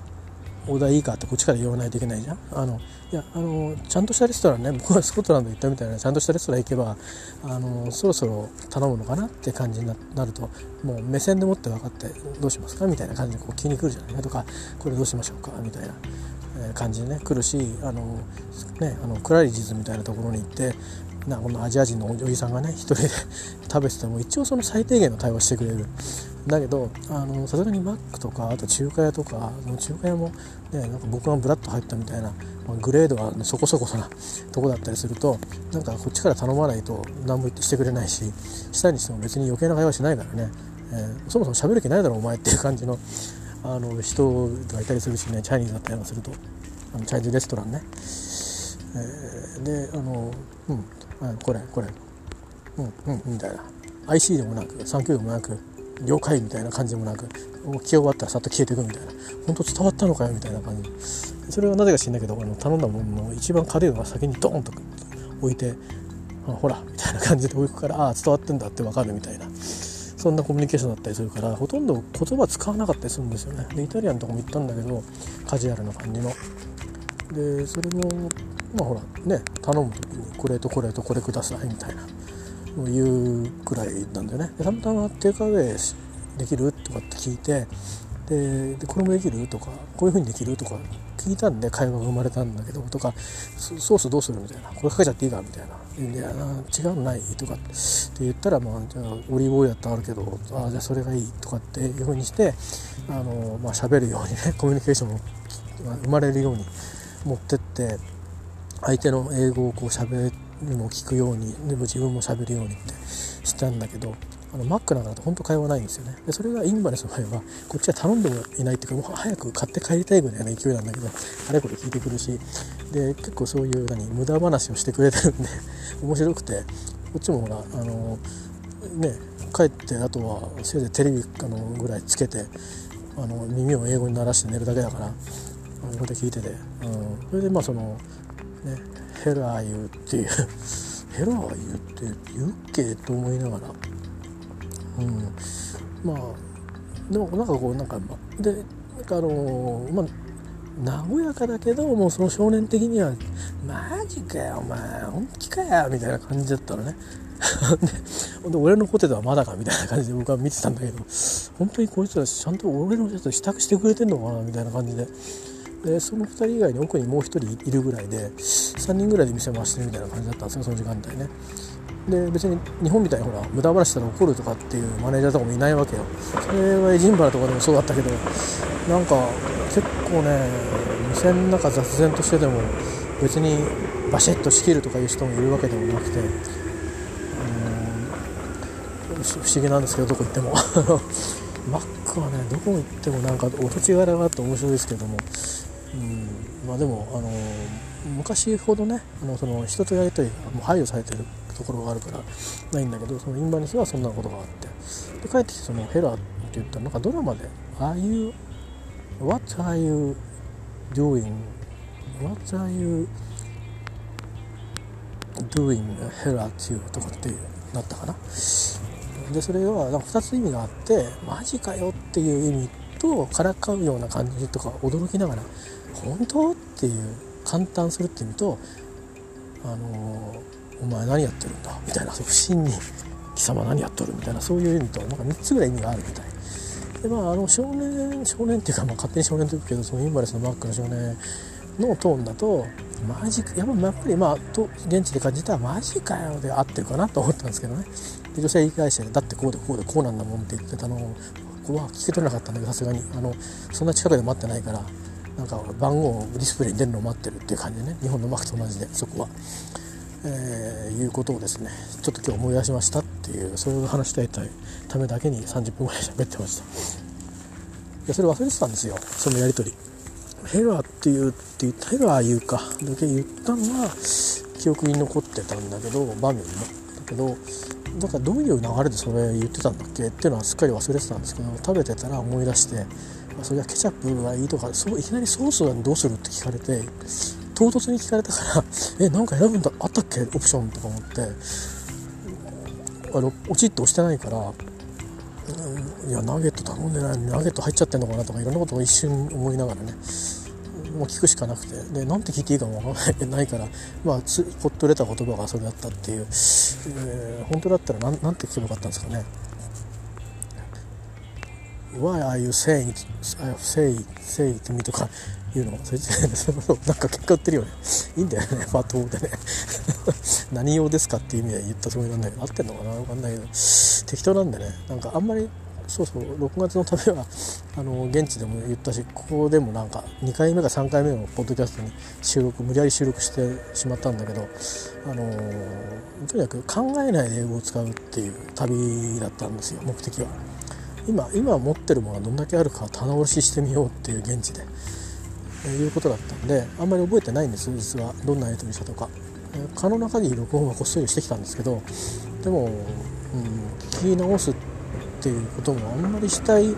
オーダーいいかってこっちから言わないといけないじゃん。あのいやあのちゃんとしたレストランね、僕はスコットランド行ったみたいなちゃんとしたレストラン行けば、あのそろそろ頼むのかなって感じに な, なると、もう目線でもって分かって、どうしますかみたいな感じでこう気に来るじゃないかとか、これどうしましょうかみたいな感じでね来るし、あの、ね、あのクラリジズみたいなところに行ってな、このアジア人のおじさんがね一人で食べてても一応その最低限の対応してくれる。だけどさすがにマックとか、あと中華屋とか、中華屋も、ね、なんか僕がブラッと入ったみたいな、まあ、グレードは、ね、そこそこなとこだったりすると、なんかこっちから頼まないと何もしてくれないし、したにしても別に余計な会話しないからね、えー、そもそも喋る気ないだろお前っていう感じ の, あの人がいたりするしね、チャイニーズだったりすると、あのチャイニーズレストランね、えー、であのうんこれこれうんうんみたいな アイシー でもなくサンキューでもなく了解みたいな感じでもなく、聞き終わったらさっと消えていくみたいな、本当伝わったのかよみたいな感じ。それはなぜか知んだけど、頼んだものの一番軽いのが先にドーンと置いて、あほらみたいな感じで置くから、あ伝わってんだって分かるみたいな、そんなコミュニケーションだったりするから、ほとんど言葉使わなかったりするんですよね。でイタリアンとかも行ったんだけど、カジュアルな感じので、それもまあほらね、頼む時にこれとこれとこれくださいみたいないうくらいなんだよね。でたまたまテイクアウェイできるとかって聞いて、ででこれもできるとか、こういう風にできるとか聞いたんで会話が生まれたんだけど、とかソースどうするみたいな、これかけちゃっていいかみたいな、いや違うのないとかって言ったら、まあじゃあオリーブオイルだったらあるけど、あじゃあそれがいいとかっていう風にして、あのまあ喋るようにね、コミュニケーションが生まれるように持ってって、相手の英語をこう喋るのを聞くように、でも自分も喋るようにってしたんだけど、あのマックなんかだと本当会話ないんですよね。でそれがインバレスの場合はこっちは頼んでもいないっていうか、もう早く買って帰りたいぐらいの勢いなんだけど、あれこれ聞いてくるし、で結構そういう何無駄話をしてくれてるんで面白くて、こっちもほらあのね帰って、あとはせいぜいテレビあのぐらいつけて、あの耳を英語に鳴らして寝るだけだから、英語で聞いてて、うん、それでまあそのね、ヘラーユーっていうヘラーユーって言うっけと思いながら、うん、まあでもなんかこうなんかでなんかあのー、まあ和やかだけど、もうその少年的にはマジかよお前本気かよみたいな感じだったのねで俺のポテトはまだかみたいな感じで僕は見てたんだけど、本当にこいつらちゃんと俺のポテト支度してくれてんのかなみたいな感じで。でそのふたり以外に奥にもうひとりいるぐらいで、さんにんぐらいで店回してるみたいな感じだったんですよ、その時間帯ね。で別に日本みたいにほら無駄話したら怒るとかっていうマネージャーとかもいないわけよ。それはエジンバラとかでもそうだったけど、なんか結構ね店の中雑然としてでも別にバシッと仕切るとかいう人もいるわけでもなくて、うん、不思議なんですけどどこ行ってもマックはねどこ行ってもなんかお土地柄があって面白いですけども、うん、まあでもあの昔ほどねあのその人とやりとりもう配慮されてるところがあるからないんだけど、そのインバニスはそんなことがあって、で帰ってきてそのヘラって言ったらなんかドラマで「Are you What are you doing? What are you doing? ヘラっていうとこってなったかな。でそれはなんかふたつ意味があって、マジかよっていう意味とからかうような感じとか驚きながら本当っていう簡単するって意味と、あのーお前何やってるんだみたいな、不審に貴様何やっとるみたいな、そういう意味となんかみっつぐらい意味があるみたいで、まああの少年少年っていうか、まあ、勝手に少年と言うけど、そのインバレスのマックの少年のトーンだとマジかやっぱり、まあと現地で感じたらマジかよで合ってるかなと思ったんですけどね。で女性言い返してだってこうでこうでこうなんだもんって言ってたのをここは聞き取れなかったんだけど、さすがにあのそんな近くで待ってないからなんか番号をディスプレイに出るのを待ってるっていう感じでね、日本のマックと同じでそこは。えー、いうことをですねちょっと今日思い出しましたっていう、それを話したいためだけにさんじゅっぷんぐらい喋ってました。いやそれ忘れてたんですよ、そのやり取り。ヘラっていうって言ったヘラ言うかだけ言ったのは記憶に残ってたんだけど、場面もだけど、だからどういう流れでそれ言ってたんだっけっていうのはすっかり忘れてたんですけど、食べてたら思い出して、それはケチャップがいいとか、そういきなりソースはどうするって聞かれて唐突に聞かれたからえなんか選ぶんだあったっけオプションとか思って、あの落ちっと押してないから、うん、いやナゲット頼んでないのにナゲット入っちゃってんのかなとかいろんなことを一瞬思いながらね、もう聞くしかなくて、でなんて聞いていいかも分からないから、まあつポッと出た言葉がそれだったっていう、えー、本当だったら な, なんて聞けばよかったんですかね。 Why are you saying it? Say, say it to me とかいうのそれなんか結果売ってるよねいいんだよねまとでね何用ですかっていう意味で言ったつもりなんだけど合ってんのかな分かんないけど適当なんでね、なんかあんまりそうそうろくがつの旅はあの現地でも言ったし、ここでもなんかにかいめかさんかいめのポッドキャストに収録無理やり収録してしまったんだけど、あのー、とにかく考えないで英語を使うっていう旅だったんですよ、目的は。今今持ってるものがどんだけあるか棚卸ししてみようっていう現地で。いうことだったんで、あんまり覚えてないんです実は、どんなやり取りしたとか。可の中に録音はこっそりしてきたんですけど、でも、うん、聞き直すっていうこともあんまりしたい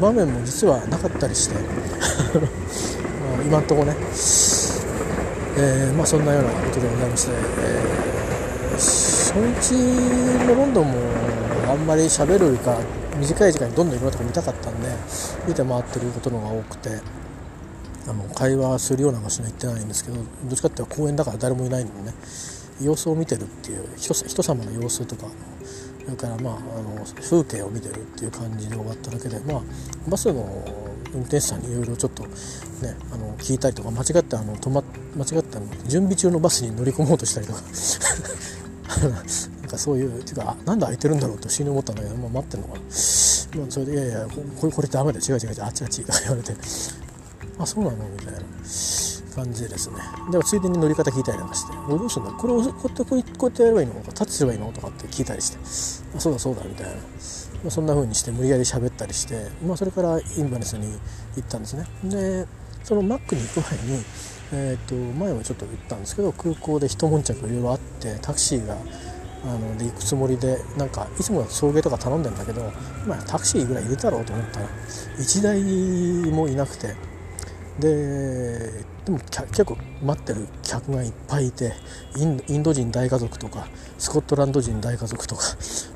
場面も実はなかったりして今んとこね、えー、まあそんなようなことでございまして、えー、初日のロンドンもあんまり喋るよりか短い時間にどんどんいろんなとこ見たかったんで見て回ってることの方が多くて、あの会話するような場所に行ってないんですけど、どっちかっていうと公園だから誰もいないのでね、様子を見てるっていう、人様の様子とか、それから、まあ、あの風景を見てるっていう感じで終わっただけで、まあ、バスの運転手さんにいろいろちょっと、ね、あの聞いたりとか、間違ってあの止ま間違ってあの準備中のバスに乗り込もうとしたりとかなんかそういう、てかなんで空いてるんだろうと一瞬に思ったんだけど、まあ、待ってるのかな、まあ、それでいやいやこれこれダメだ違う違う違うあっちあっち言われて。あ、そうなのみたいな感じでですね。でもついでに乗り方聞いたりなんかして、どうするんだこれをこうやってこうやってやればいいのとか、タッチすればいいのとかって聞いたりして、あ、そうだそうだみたいな、まあ、そんな風にして無理やり喋ったりして、まあ、それからインバネスに行ったんですね。でそのマックに行く前に、えー、と前もちょっと言ったんですけど、空港で一悶着いろいろあって、タクシーがあので行くつもりで、なんかいつも送迎とか頼んでんだけど、まあ、タクシーぐらいいるだろうと思ったらいちだいもいなくて。で, でも結構待ってる客がいっぱいいて、イ ン, インド人大家族とかスコットランド人大家族とか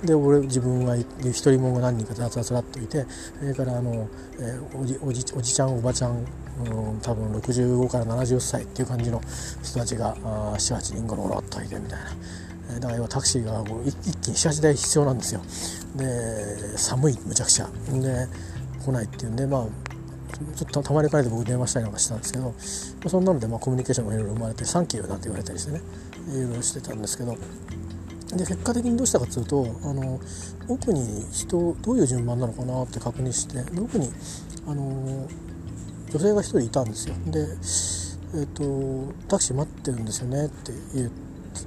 で、俺自分が一人者が何人かザラザラっといて、それからあの、えー、お, じ お, じおじちゃんおばちゃん、うん、多分ろくじゅうごからななじゅっさいっていう感じの人たちがななはちにんゴロゴロっといてみたいな。だからタクシーがもう一気にななはちだい必要なんですよ。で寒いむちゃくちゃで来ないっていうんで、まあちょっとたまに帰って僕電話したりなんかしたんですけど、そんなのでまあコミュニケーションがいろいろ生まれてサンキューなんて言われたりしてね、いろいろしてたんですけど、で結果的にどうしたかというと、あの奥に人どういう順番なのかなって確認して、奥にあの女性が一人いたんですよ。で、えーと「タクシー待ってるんですよね」って言っ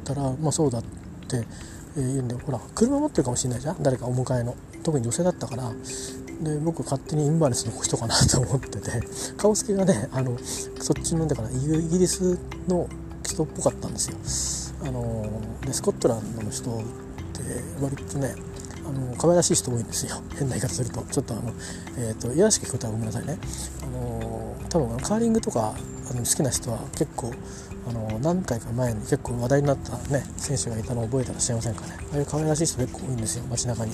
たら「まあそうだ」って言うんで、ほら車待ってるかもしれないじゃん、誰かお迎えの、特に女性だったから。で僕勝手にインバレンスの人かなと思ってて、顔つきがね、あのそっちのだからイギリスの人っぽかったんですよ。あのでスコットランドの人って割とね、あの可愛らしい人多いんですよ。変な言い方するとちょっとあの、えーと、いやらしく聞こえたらごめんなさいね。あの多分カーリングとかあの好きな人は結構あの何回か前に結構話題になった、ね、選手がいたのを覚えたら知りませんかね。ああいう可愛らしい人結構多いんですよ、街中に。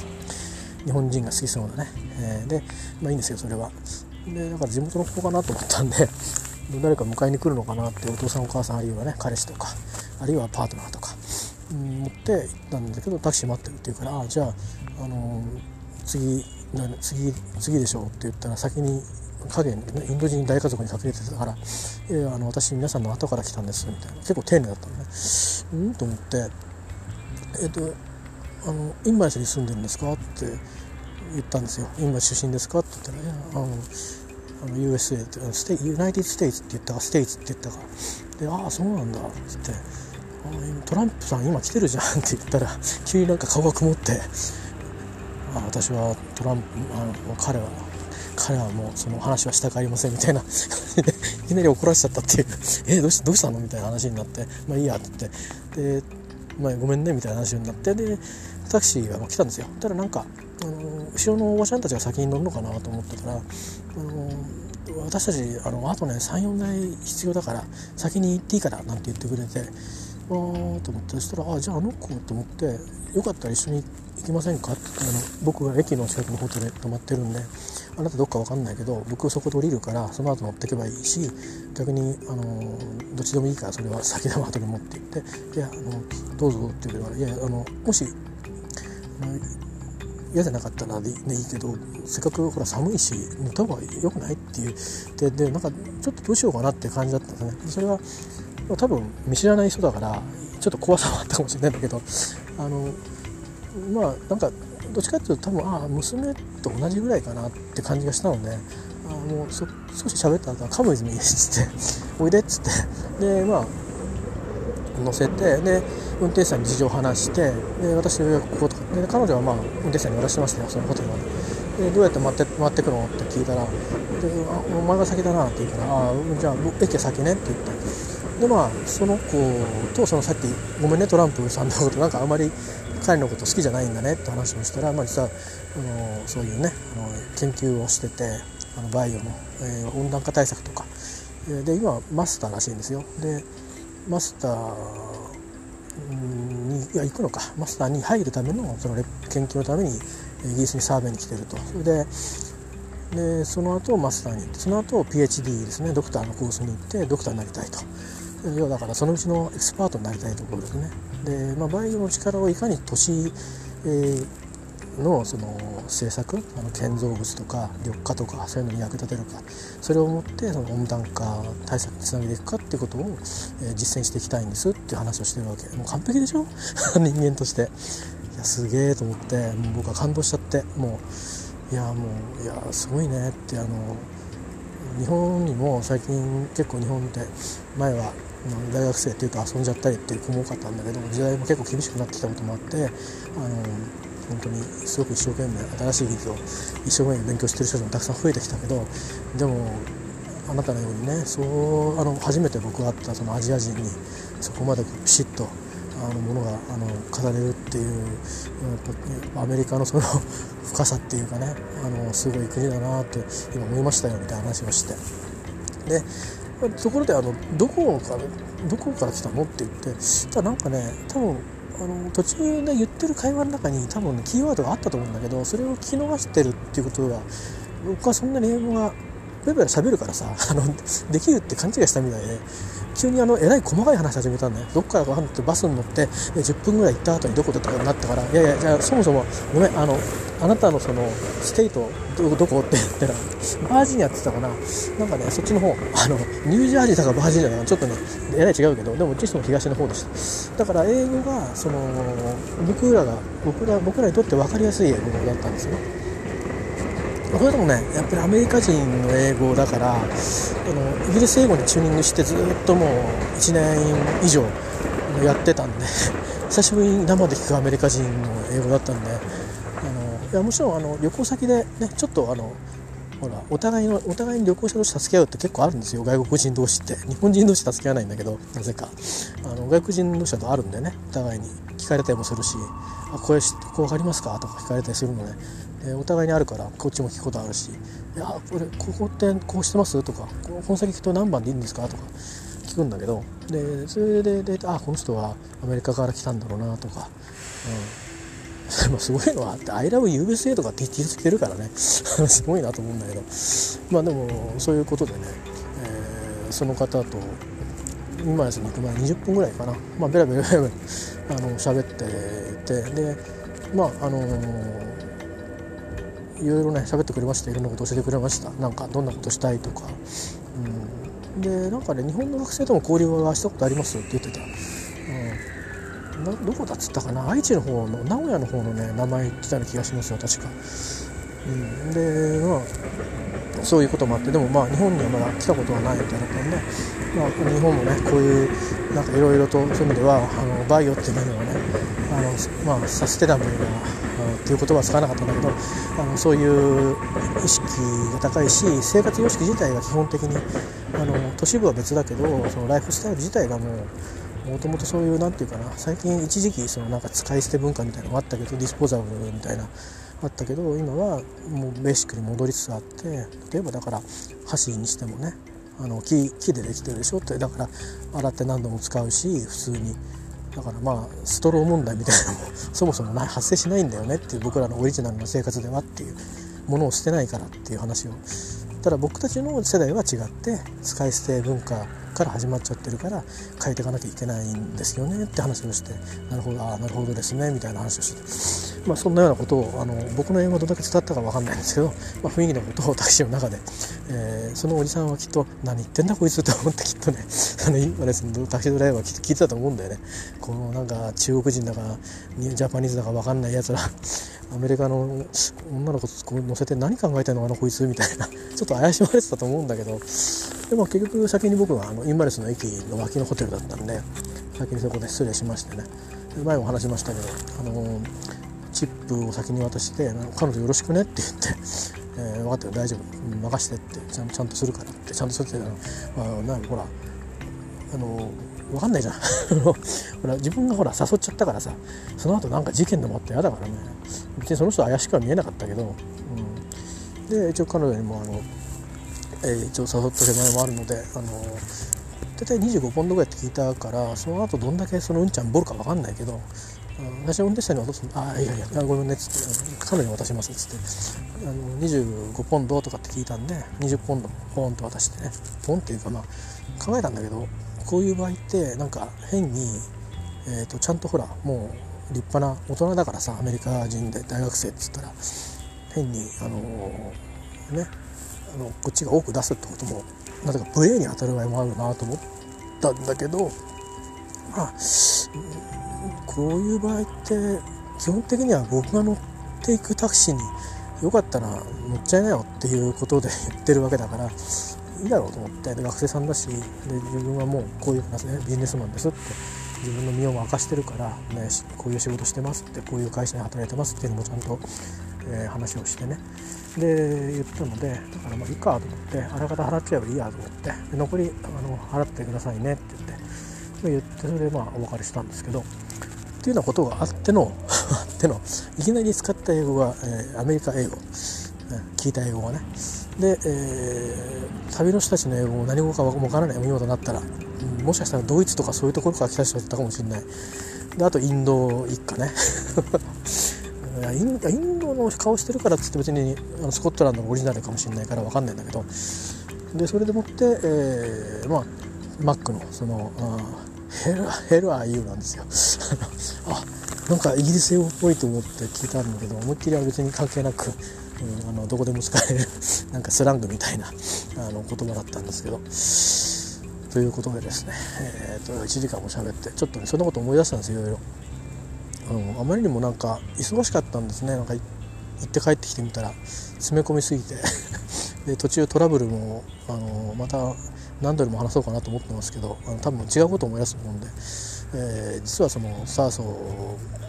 日本人が好きそうなね、えー、で、まあいいんですよそれは。でだから地元の子かなと思ったんで、誰か迎えに来るのかなってお父さんお母さん、あるいはね彼氏とか、あるいはパートナーとか、うん、持って行ったんだけど、タクシー待ってるっていうから、あじゃあ、あのー、次次次でしょうって言ったら、先に影に、ね、インド人大家族に隠れてたから「いやいやあの私皆さんの後から来たんです」みたいな、結構丁寧だったのね。うんと思って「えっとあのインバレスに住んでるんですか?」って言ったんですよ。「インバレス出身ですか?」って言ったら、ね「あのあの ユーエスエー って「ユナイテッド・ステイツ」って言ったか「ステイツ」って言ったかで「ああそうなんだ」って言って「トランプさん今来てるじゃん」って言ったら急になんか顔が曇って「あ私はトランプあの彼は彼はもうその話はしたくありません」みたいな感じでいきなり怒らせちゃったっていう「えどうし、どうしたの?」みたいな話になって「まあいいや」って言ってでまあ、ごめんねみたいな話になって、でタクシーが来たんですよ。ただなんか、あのー、後ろのおばちゃんたちが先に乗るのかなと思ってたら、あのー、私たちあのあとねさん、よんだい必要だから先に行っていいからなんて言ってくれて、あーと思って、そしたらあじゃああの子と思ってよかったら一緒に行きませんかって、あの僕が駅の近くのホテルで泊まってるんで、あなたどっか分かんないけど僕そこで降りるからその後乗ってけばいいし、逆にあのどっちでもいいからそれは先でも後でもって言って「いやあのどうぞ」って言うから「いやあのもし嫌じゃなかったらでいいけど、せっかくほら寒いし寝た方がよくない?」って言ってで、なんかちょっとどうしようかなって感じだったんですね。それは多分見知らない人だからちょっと怖さもあったかもしれないんだけど、あのまあなんかどっちかっていうと多分あ娘と同じぐらいかなって感じがしたので、あもうそ少し喋った後は「カムイズミ」っつって「おいで」っつってでまあ乗せて、で運転手さんに事情を話して、で私はこことかで彼女はまあ運転手さんに渡してましたよ、そのホテルまで。でどうやって回って回ってくのって聞いたら「であお前が先だな」って言うから「あじゃあ駅は先ね」って言って。でまあその子とそのさっき「ごめんねトランプさんのことなんかあまり彼のこと好きじゃないんだね」って話をしたら、まあ実はあのそういうねあの研究をしてて、あのバイオの、えー、温暖化対策とかで今マスターらしいんですよ。でマスターにいや行くのかマスターに入るためのその研究のためにイギリスにサーベイに来てると。それででその後マスターに行って、その後 ピーエイチディー ですね、ドクターのコースに行ってドクターになりたいと。要はだからそのうちのエスパートになりたいところですね。で、まあ、バイオの力をいかに都市、えー、の, その政策、あの建造物とか緑化とかそういうのに役立てるか、それをもってその温暖化対策につなげていくかっていうことを、えー、実践していきたいんですっていう話をしてるわけ。もう完璧でしょ人間として。いやすげえと思って、もう僕は感動しちゃって、もういやもういやすごいねって。あの日本にも最近結構日本って前は大学生っていうと遊んじゃったりっていう子も多かったんだけど、時代も結構厳しくなってきたこともあって、あの本当にすごく一生懸命新しい技術を一生懸命勉強してる人もたくさん増えてきたけど、でもあなたのようにね、そうあの初めて僕が会ったそのアジア人にそこまでピシッとあのものがあの語れるっていう、アメリカのその深さっていうかね、あのすごい国だなって今思いましたよみたいな話をして、でところであのどこからどこから来たのって言って、ただなんかね多分あの途中で言ってる会話の中に多分、ね、キーワードがあったと思うんだけど、それを聞き逃してるっていうことが、僕はそんなに英語がペラペラ喋るからさあのできるって勘違いしたみたいで、急にあのえらい細かい話始めたんだよ。どっからか分かんなくてバスに乗ってじゅっぷんぐらい行った後にどこ出たかになったから、いやいやじゃあそもそもごめん、あのあなたのそのステイト ど, どこって言ったらバージニアって言ったかな、なんかねそっちの方、あのニュージャージーだかバージニアだかちょっとねえらい違うけど、でもうちの東の方でした。だから英語がその僕らが僕 ら, 僕らにとって分かりやすい英語だったんですよ。これでもねやっぱりアメリカ人の英語だから、あのイギリス英語にチューニングしてずっともういちねん以上やってたんで久しぶりに生で聞くアメリカ人の英語だったんで、あのいやもちろんあの旅行先でねちょっとあのほらお互いのお互いに旅行者同士助け合うって結構あるんですよ、外国人同士って。日本人同士助け合わないんだけど、なぜかあの外国人同士だとあるんでね、お互いに聞かれたりもするし、あこれこう分かりますかとか聞かれたりするので、お互いにあるからこっちも聞くことあるし、いやこれここってこうしてますとか、この先聞くと何番でいいんですかとか聞くんだけど、でそれでであこの人はアメリカから来たんだろうなとか、うん、すごいのは「I love ユーエスエー」とかって T シャツ着てるからねすごいなと思うんだけど、まあでもそういうことでね、えー、その方と今ですね行く前にじゅっぷんぐらいかな、まあ、ベラベラベラベラあの喋ってて、でまああのーいろいろね喋ってくれました。いろんなこと教えてくれました。なんかどんなことしたいとか、うん、でなんかね日本の学生とも交流はしたことありますって言ってた、うん、などこだっつったかな、愛知の方の名古屋の方のね名前言ってたような気がしますよ確か、うん、でまあそういうこともあって、でもまあ日本にはまだ来たことはないみたいなので、まあ、日本もねこういうなんかいろいろとそういう意味ではあのバイオっていうのはねあの、まあ、サステナブルなっていう言葉は使わなかったんだけど、あのそういう意識が高いし、生活様式自体が基本的にあの都市部は別だけど、そのライフスタイル自体がもうもともとそういうなんていうかな、最近一時期そのなんか使い捨て文化みたいなのがあったけど、ディスポーザブルみたいなあったけど、今はもうベーシックに戻りつつあって、例えばだから箸にしてもねあの 木, 木でできてるでしょって、だから洗って何度も使うし、普通に。だからまあストロー問題みたいなのもそもそもない発生しないんだよねっていう、僕らのオリジナルの生活ではっていうものを捨てないからっていう話を。ただ僕たちの世代は違って使い捨て文化から始まっちゃってるから変えていかなきゃいけないんですよねって話をして、なるほどああなるほどですねみたいな話をして、まあそんなようなことをあの僕の英語がどれだけ伝わったか分かんないんですけど、まあ、雰囲気のことをタクシーの中で、えー、そのおじさんはきっと何言ってんだこいつと思ってきっとねあの今ですねタクシードライバーは聞いてたと思うんだよね。このなんか中国人だかジャパニーズだか分かんないやつらアメリカの女の子を乗せて何考えてんのかなこいつみたいなちょっと怪しまれてたと思うんだけど、でも結局先に僕はあのインバレスの駅の脇のホテルだったんで先にそこで失礼しましてね、前も話しましたけどあのチップを先に渡して「彼女よろしくね」って言って「えー、分かったよ大丈夫任せて」ってちゃん「ちゃんとするから」ってちゃんとするって言うの、なんかほらあの分かんないじゃんほら自分がほら誘っちゃったからさ、その後なんか事件でもあって嫌だからね、別にその人怪しくは見えなかったけど、うん、で一応彼女にもあの一応誘った手前もあるので、あの大体にじゅうごポンドぐらいって聞いたから、その後どんだけそのうんちゃんボルか分かんないけど、私運転手さんに渡すの、ああいやいやごめんねっつって彼女に渡しますっつってあのにじゅうごポンドとかって聞いたんでにじゅうポンドポンと渡してね、ポンっていうかまあ考えたんだけど、こういう場合ってなんか変に、えー、とちゃんとほらもう立派な大人だからさ、アメリカ人で大学生って言ったら変にあのー、ねあのこっちが多く出すってこともなぜか無礼に当たる場合もあるなと思ったんだけど、まあこういう場合って基本的には僕が乗っていくタクシーによかったら乗っちゃいなよっていうことで言ってるわけだからいいだろうと思って、で学生さんだしで自分はもうこういう話ねビジネスマンですって自分の身を明かしてるから、ね、こういう仕事してますってこういう会社に働いてますっていうのもちゃんと、えー、話をしてねで言ったので、だからまあいいかと思ってあらかた払っちゃえばいいやと思ってで残りあの払ってくださいねって言って言ってそれでまあお別れしたんですけど、っていうようなことがあってのあってのいきなり使った英語が、えー、アメリカ英語聞いた英語がねで、えー、旅の人たちの英語も何語か分からないようになったら、もしかしたらドイツとかそういうところから来た人だったかもしれないで、あとインド一家ねインドの顔してるからっつって別にあのスコットランドのオリジナルかもしれないから分かんないんだけど、でそれでもって、えー、まあマックのそのヘルヘルアイユーなんですよあ、なんかイギリス英語っぽいと思って聞いたんだけど、思いっきりは別に関係なく、うん、あのどこでも使えるなんかスラングみたいなあの言葉だったんですけど、ということでですね、えー、といちじかんも喋ってちょっとねそんなこと思い出したんですよ、いろいろ。うん、あまりにもなんか忙しかったんですね。なんか行って帰ってきてみたら詰め込みすぎてで途中トラブルもあのまた何度でも話そうかなと思ってますけど、あの多分違うことを思い出すと思うんで、えー、実はそのサーソ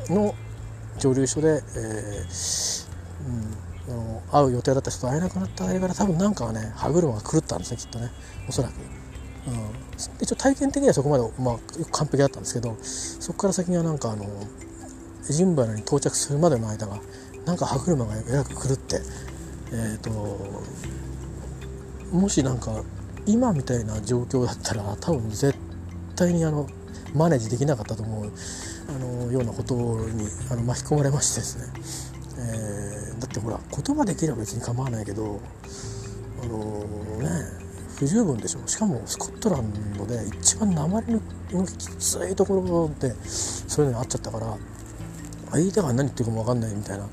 ーの蒸留所で、えーうん、あの会う予定だった人と会えなくなった間から多分なんかはね歯車が狂ったんですね、きっとね、おそらく。うん、一応体験的にはそこまで、まあ、完璧だったんですけど、そこから先にはなんかあのエジンバラに到着するまでの間がなんか歯車がえらく狂って、えー、ともしなんか今みたいな状況だったら多分絶対にあのマネージできなかったと思うあのようなことにあの巻き込まれましてですね、えー、だってほら言葉できれば別に構わないけど、あのー、ね不十分でしょ。しかもスコットランドで一番鉛のきついところでそういうのにあっちゃったから、相手が何言ってるかも分かんないみたいな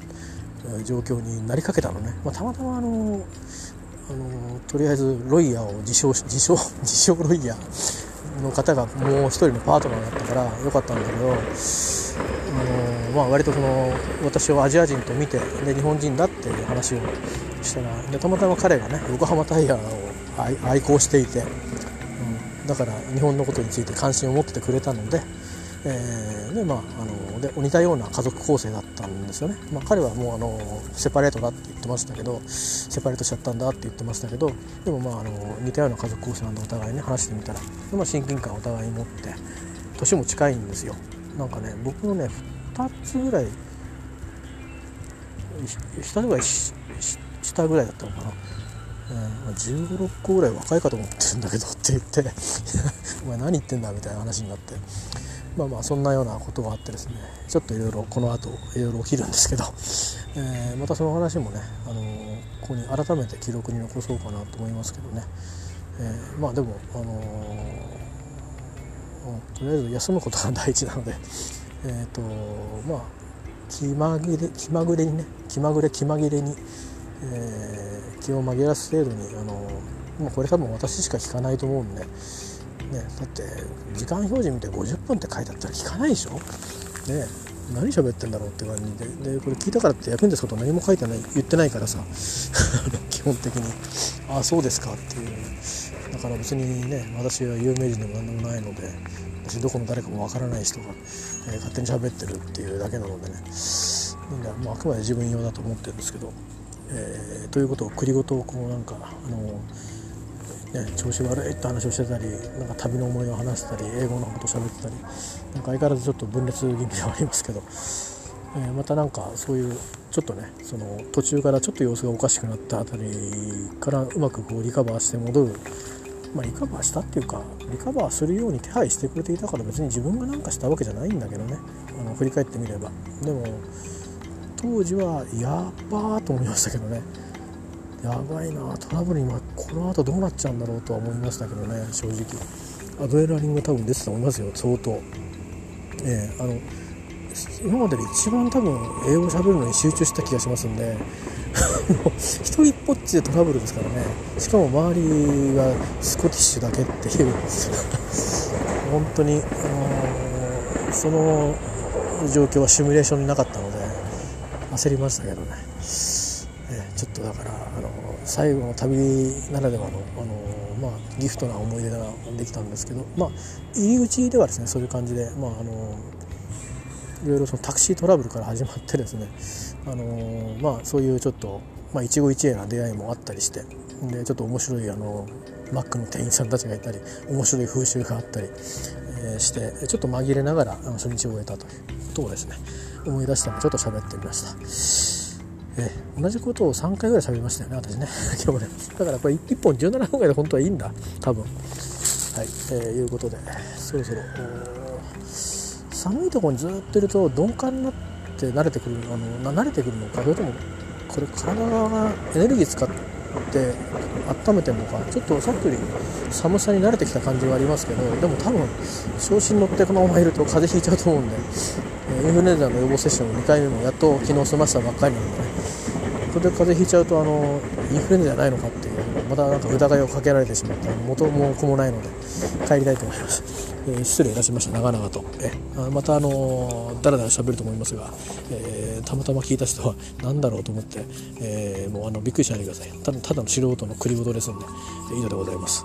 状況になりかけたのね、まあ、たまたまあのあのとりあえずロイヤーを自称自称自称ロイヤーの方がもう一人のパートナーだったからよかったんだけど、あの、まあ、割とその私をアジア人と見てで日本人だっていう話をしたら、でたまたま彼がね横浜タイガーを愛、愛好していて、うん、だから日本のことについて関心を持っててくれたので。えーでまあ、あので似たような家族構成だったんですよね、まあ、彼はもうあのセパレートだって言ってましたけど、セパレートしちゃったんだって言ってましたけど、でも、まあ、あの似たような家族構成なんでお互いね話してみたら、で、まあ、親近感をお互いに持って年も近いんですよ。なんかね僕のねふたつぐらい下ぐらい下ぐらいだったのかな、えー、じゅうご、ろっこぐらい若いかと思ってるんだけどって言ってお前何言ってんだみたいな話になって、まあまあそんなようなことがあってですね、ちょっといろいろこの後いろいろ起きるんですけど、えー、またその話もね、あのー、ここに改めて記録に残そうかなと思いますけどね、えー、まあでも、あのーうん、とりあえず休むことが第一なので、えーとまあ、気まぐれ、気まぐれにね気まぐれ気まぐれに、えー、気を紛らわす程度に、あのー、もうこれ多分私しか聞かないと思うんでね、だって時間表示見てごじゅっぷんって書いてあったら聞かないでしょ、ね、何喋ってんだろうって感じで、でこれ聞いたからって役に立つこと何も書いてない言ってないからさ基本的にああそうですかっていう、だから別にね私は有名人でも何でもないので、私どこの誰かもわからない人が、えー、勝手に喋ってるっていうだけなのでね、なんで、まあ、あくまで自分用だと思ってるんですけど、えー、ということを繰りごとこうなんかあのね、調子悪いって話をしてたり、なんか旅の思いを話したり、英語のことを喋ってたり、なんか相変わらずちょっと分裂気味ではありますけど、えー、またなんかそういうちょっとねその途中からちょっと様子がおかしくなったあたりからうまくこうリカバーして戻る、まあ、リカバーしたっていうかリカバーするように手配してくれていたから、別に自分が何かしたわけじゃないんだけどね、あの振り返ってみれば。でも当時はやばーと思いましたけどね、やばいなトラブルに、まあ、この後どうなっちゃうんだろうとは思いましたけどね、正直アドレナリンが多分出てたと思いますよ相当、えー、あの今までで一番多分英語喋るのに集中した気がしますんで一人っぽっちでトラブルですからね、しかも周りがスコティッシュだけっていう本当に、あのー、その状況はシミュレーションになかったので焦りましたけどね、ちょっとだからあの最後の旅ならではの、あの、まあ、ギフトな思い出ができたんですけど、まあ、入り口ではですねそういう感じで、まあ、あのいろいろそのタクシートラブルから始まってですね、あの、まあ、そういうちょっと、まあ、一期一会な出会いもあったりして、でちょっと面白いあのマックの店員さんたちがいたり、面白い風習があったり、えー、してちょっと紛れながらあの初日を終えたということをですね思い出したのでちょっと喋ってみました。え同じことをさんかいぐらい喋りましたよね私ね今日ね、だからこれいっぽんじゅうななふんぐらいで本当はいいんだ多分、はい、えー、いうことでそろそろ寒いところにずっといると鈍感になっって慣れてくるあの慣れてくるのか、それともこれ体がエネルギー使って温めてるのか、ちょっとさっきより寒さに慣れてきた感じはありますけど、でも多分調子に乗ってこのままいると風邪ひいちゃうと思うんで、インフルエンザの予防接種のにかいめもやっと昨日済ましたばっかりなので、これで風邪ひいちゃうとあのインフルエンザじゃないのかっていう、またなんか疑いをかけられてしまって元も子もないので帰りたいと思います。えー、失礼いたしました。長々とえまたあのだらだら喋ると思いますが、えー、たまたま聞いた人は何だろうと思って、えー、もうあのびっくりしないでください。ただ、ただの素人のクリボドですんで以上でございます。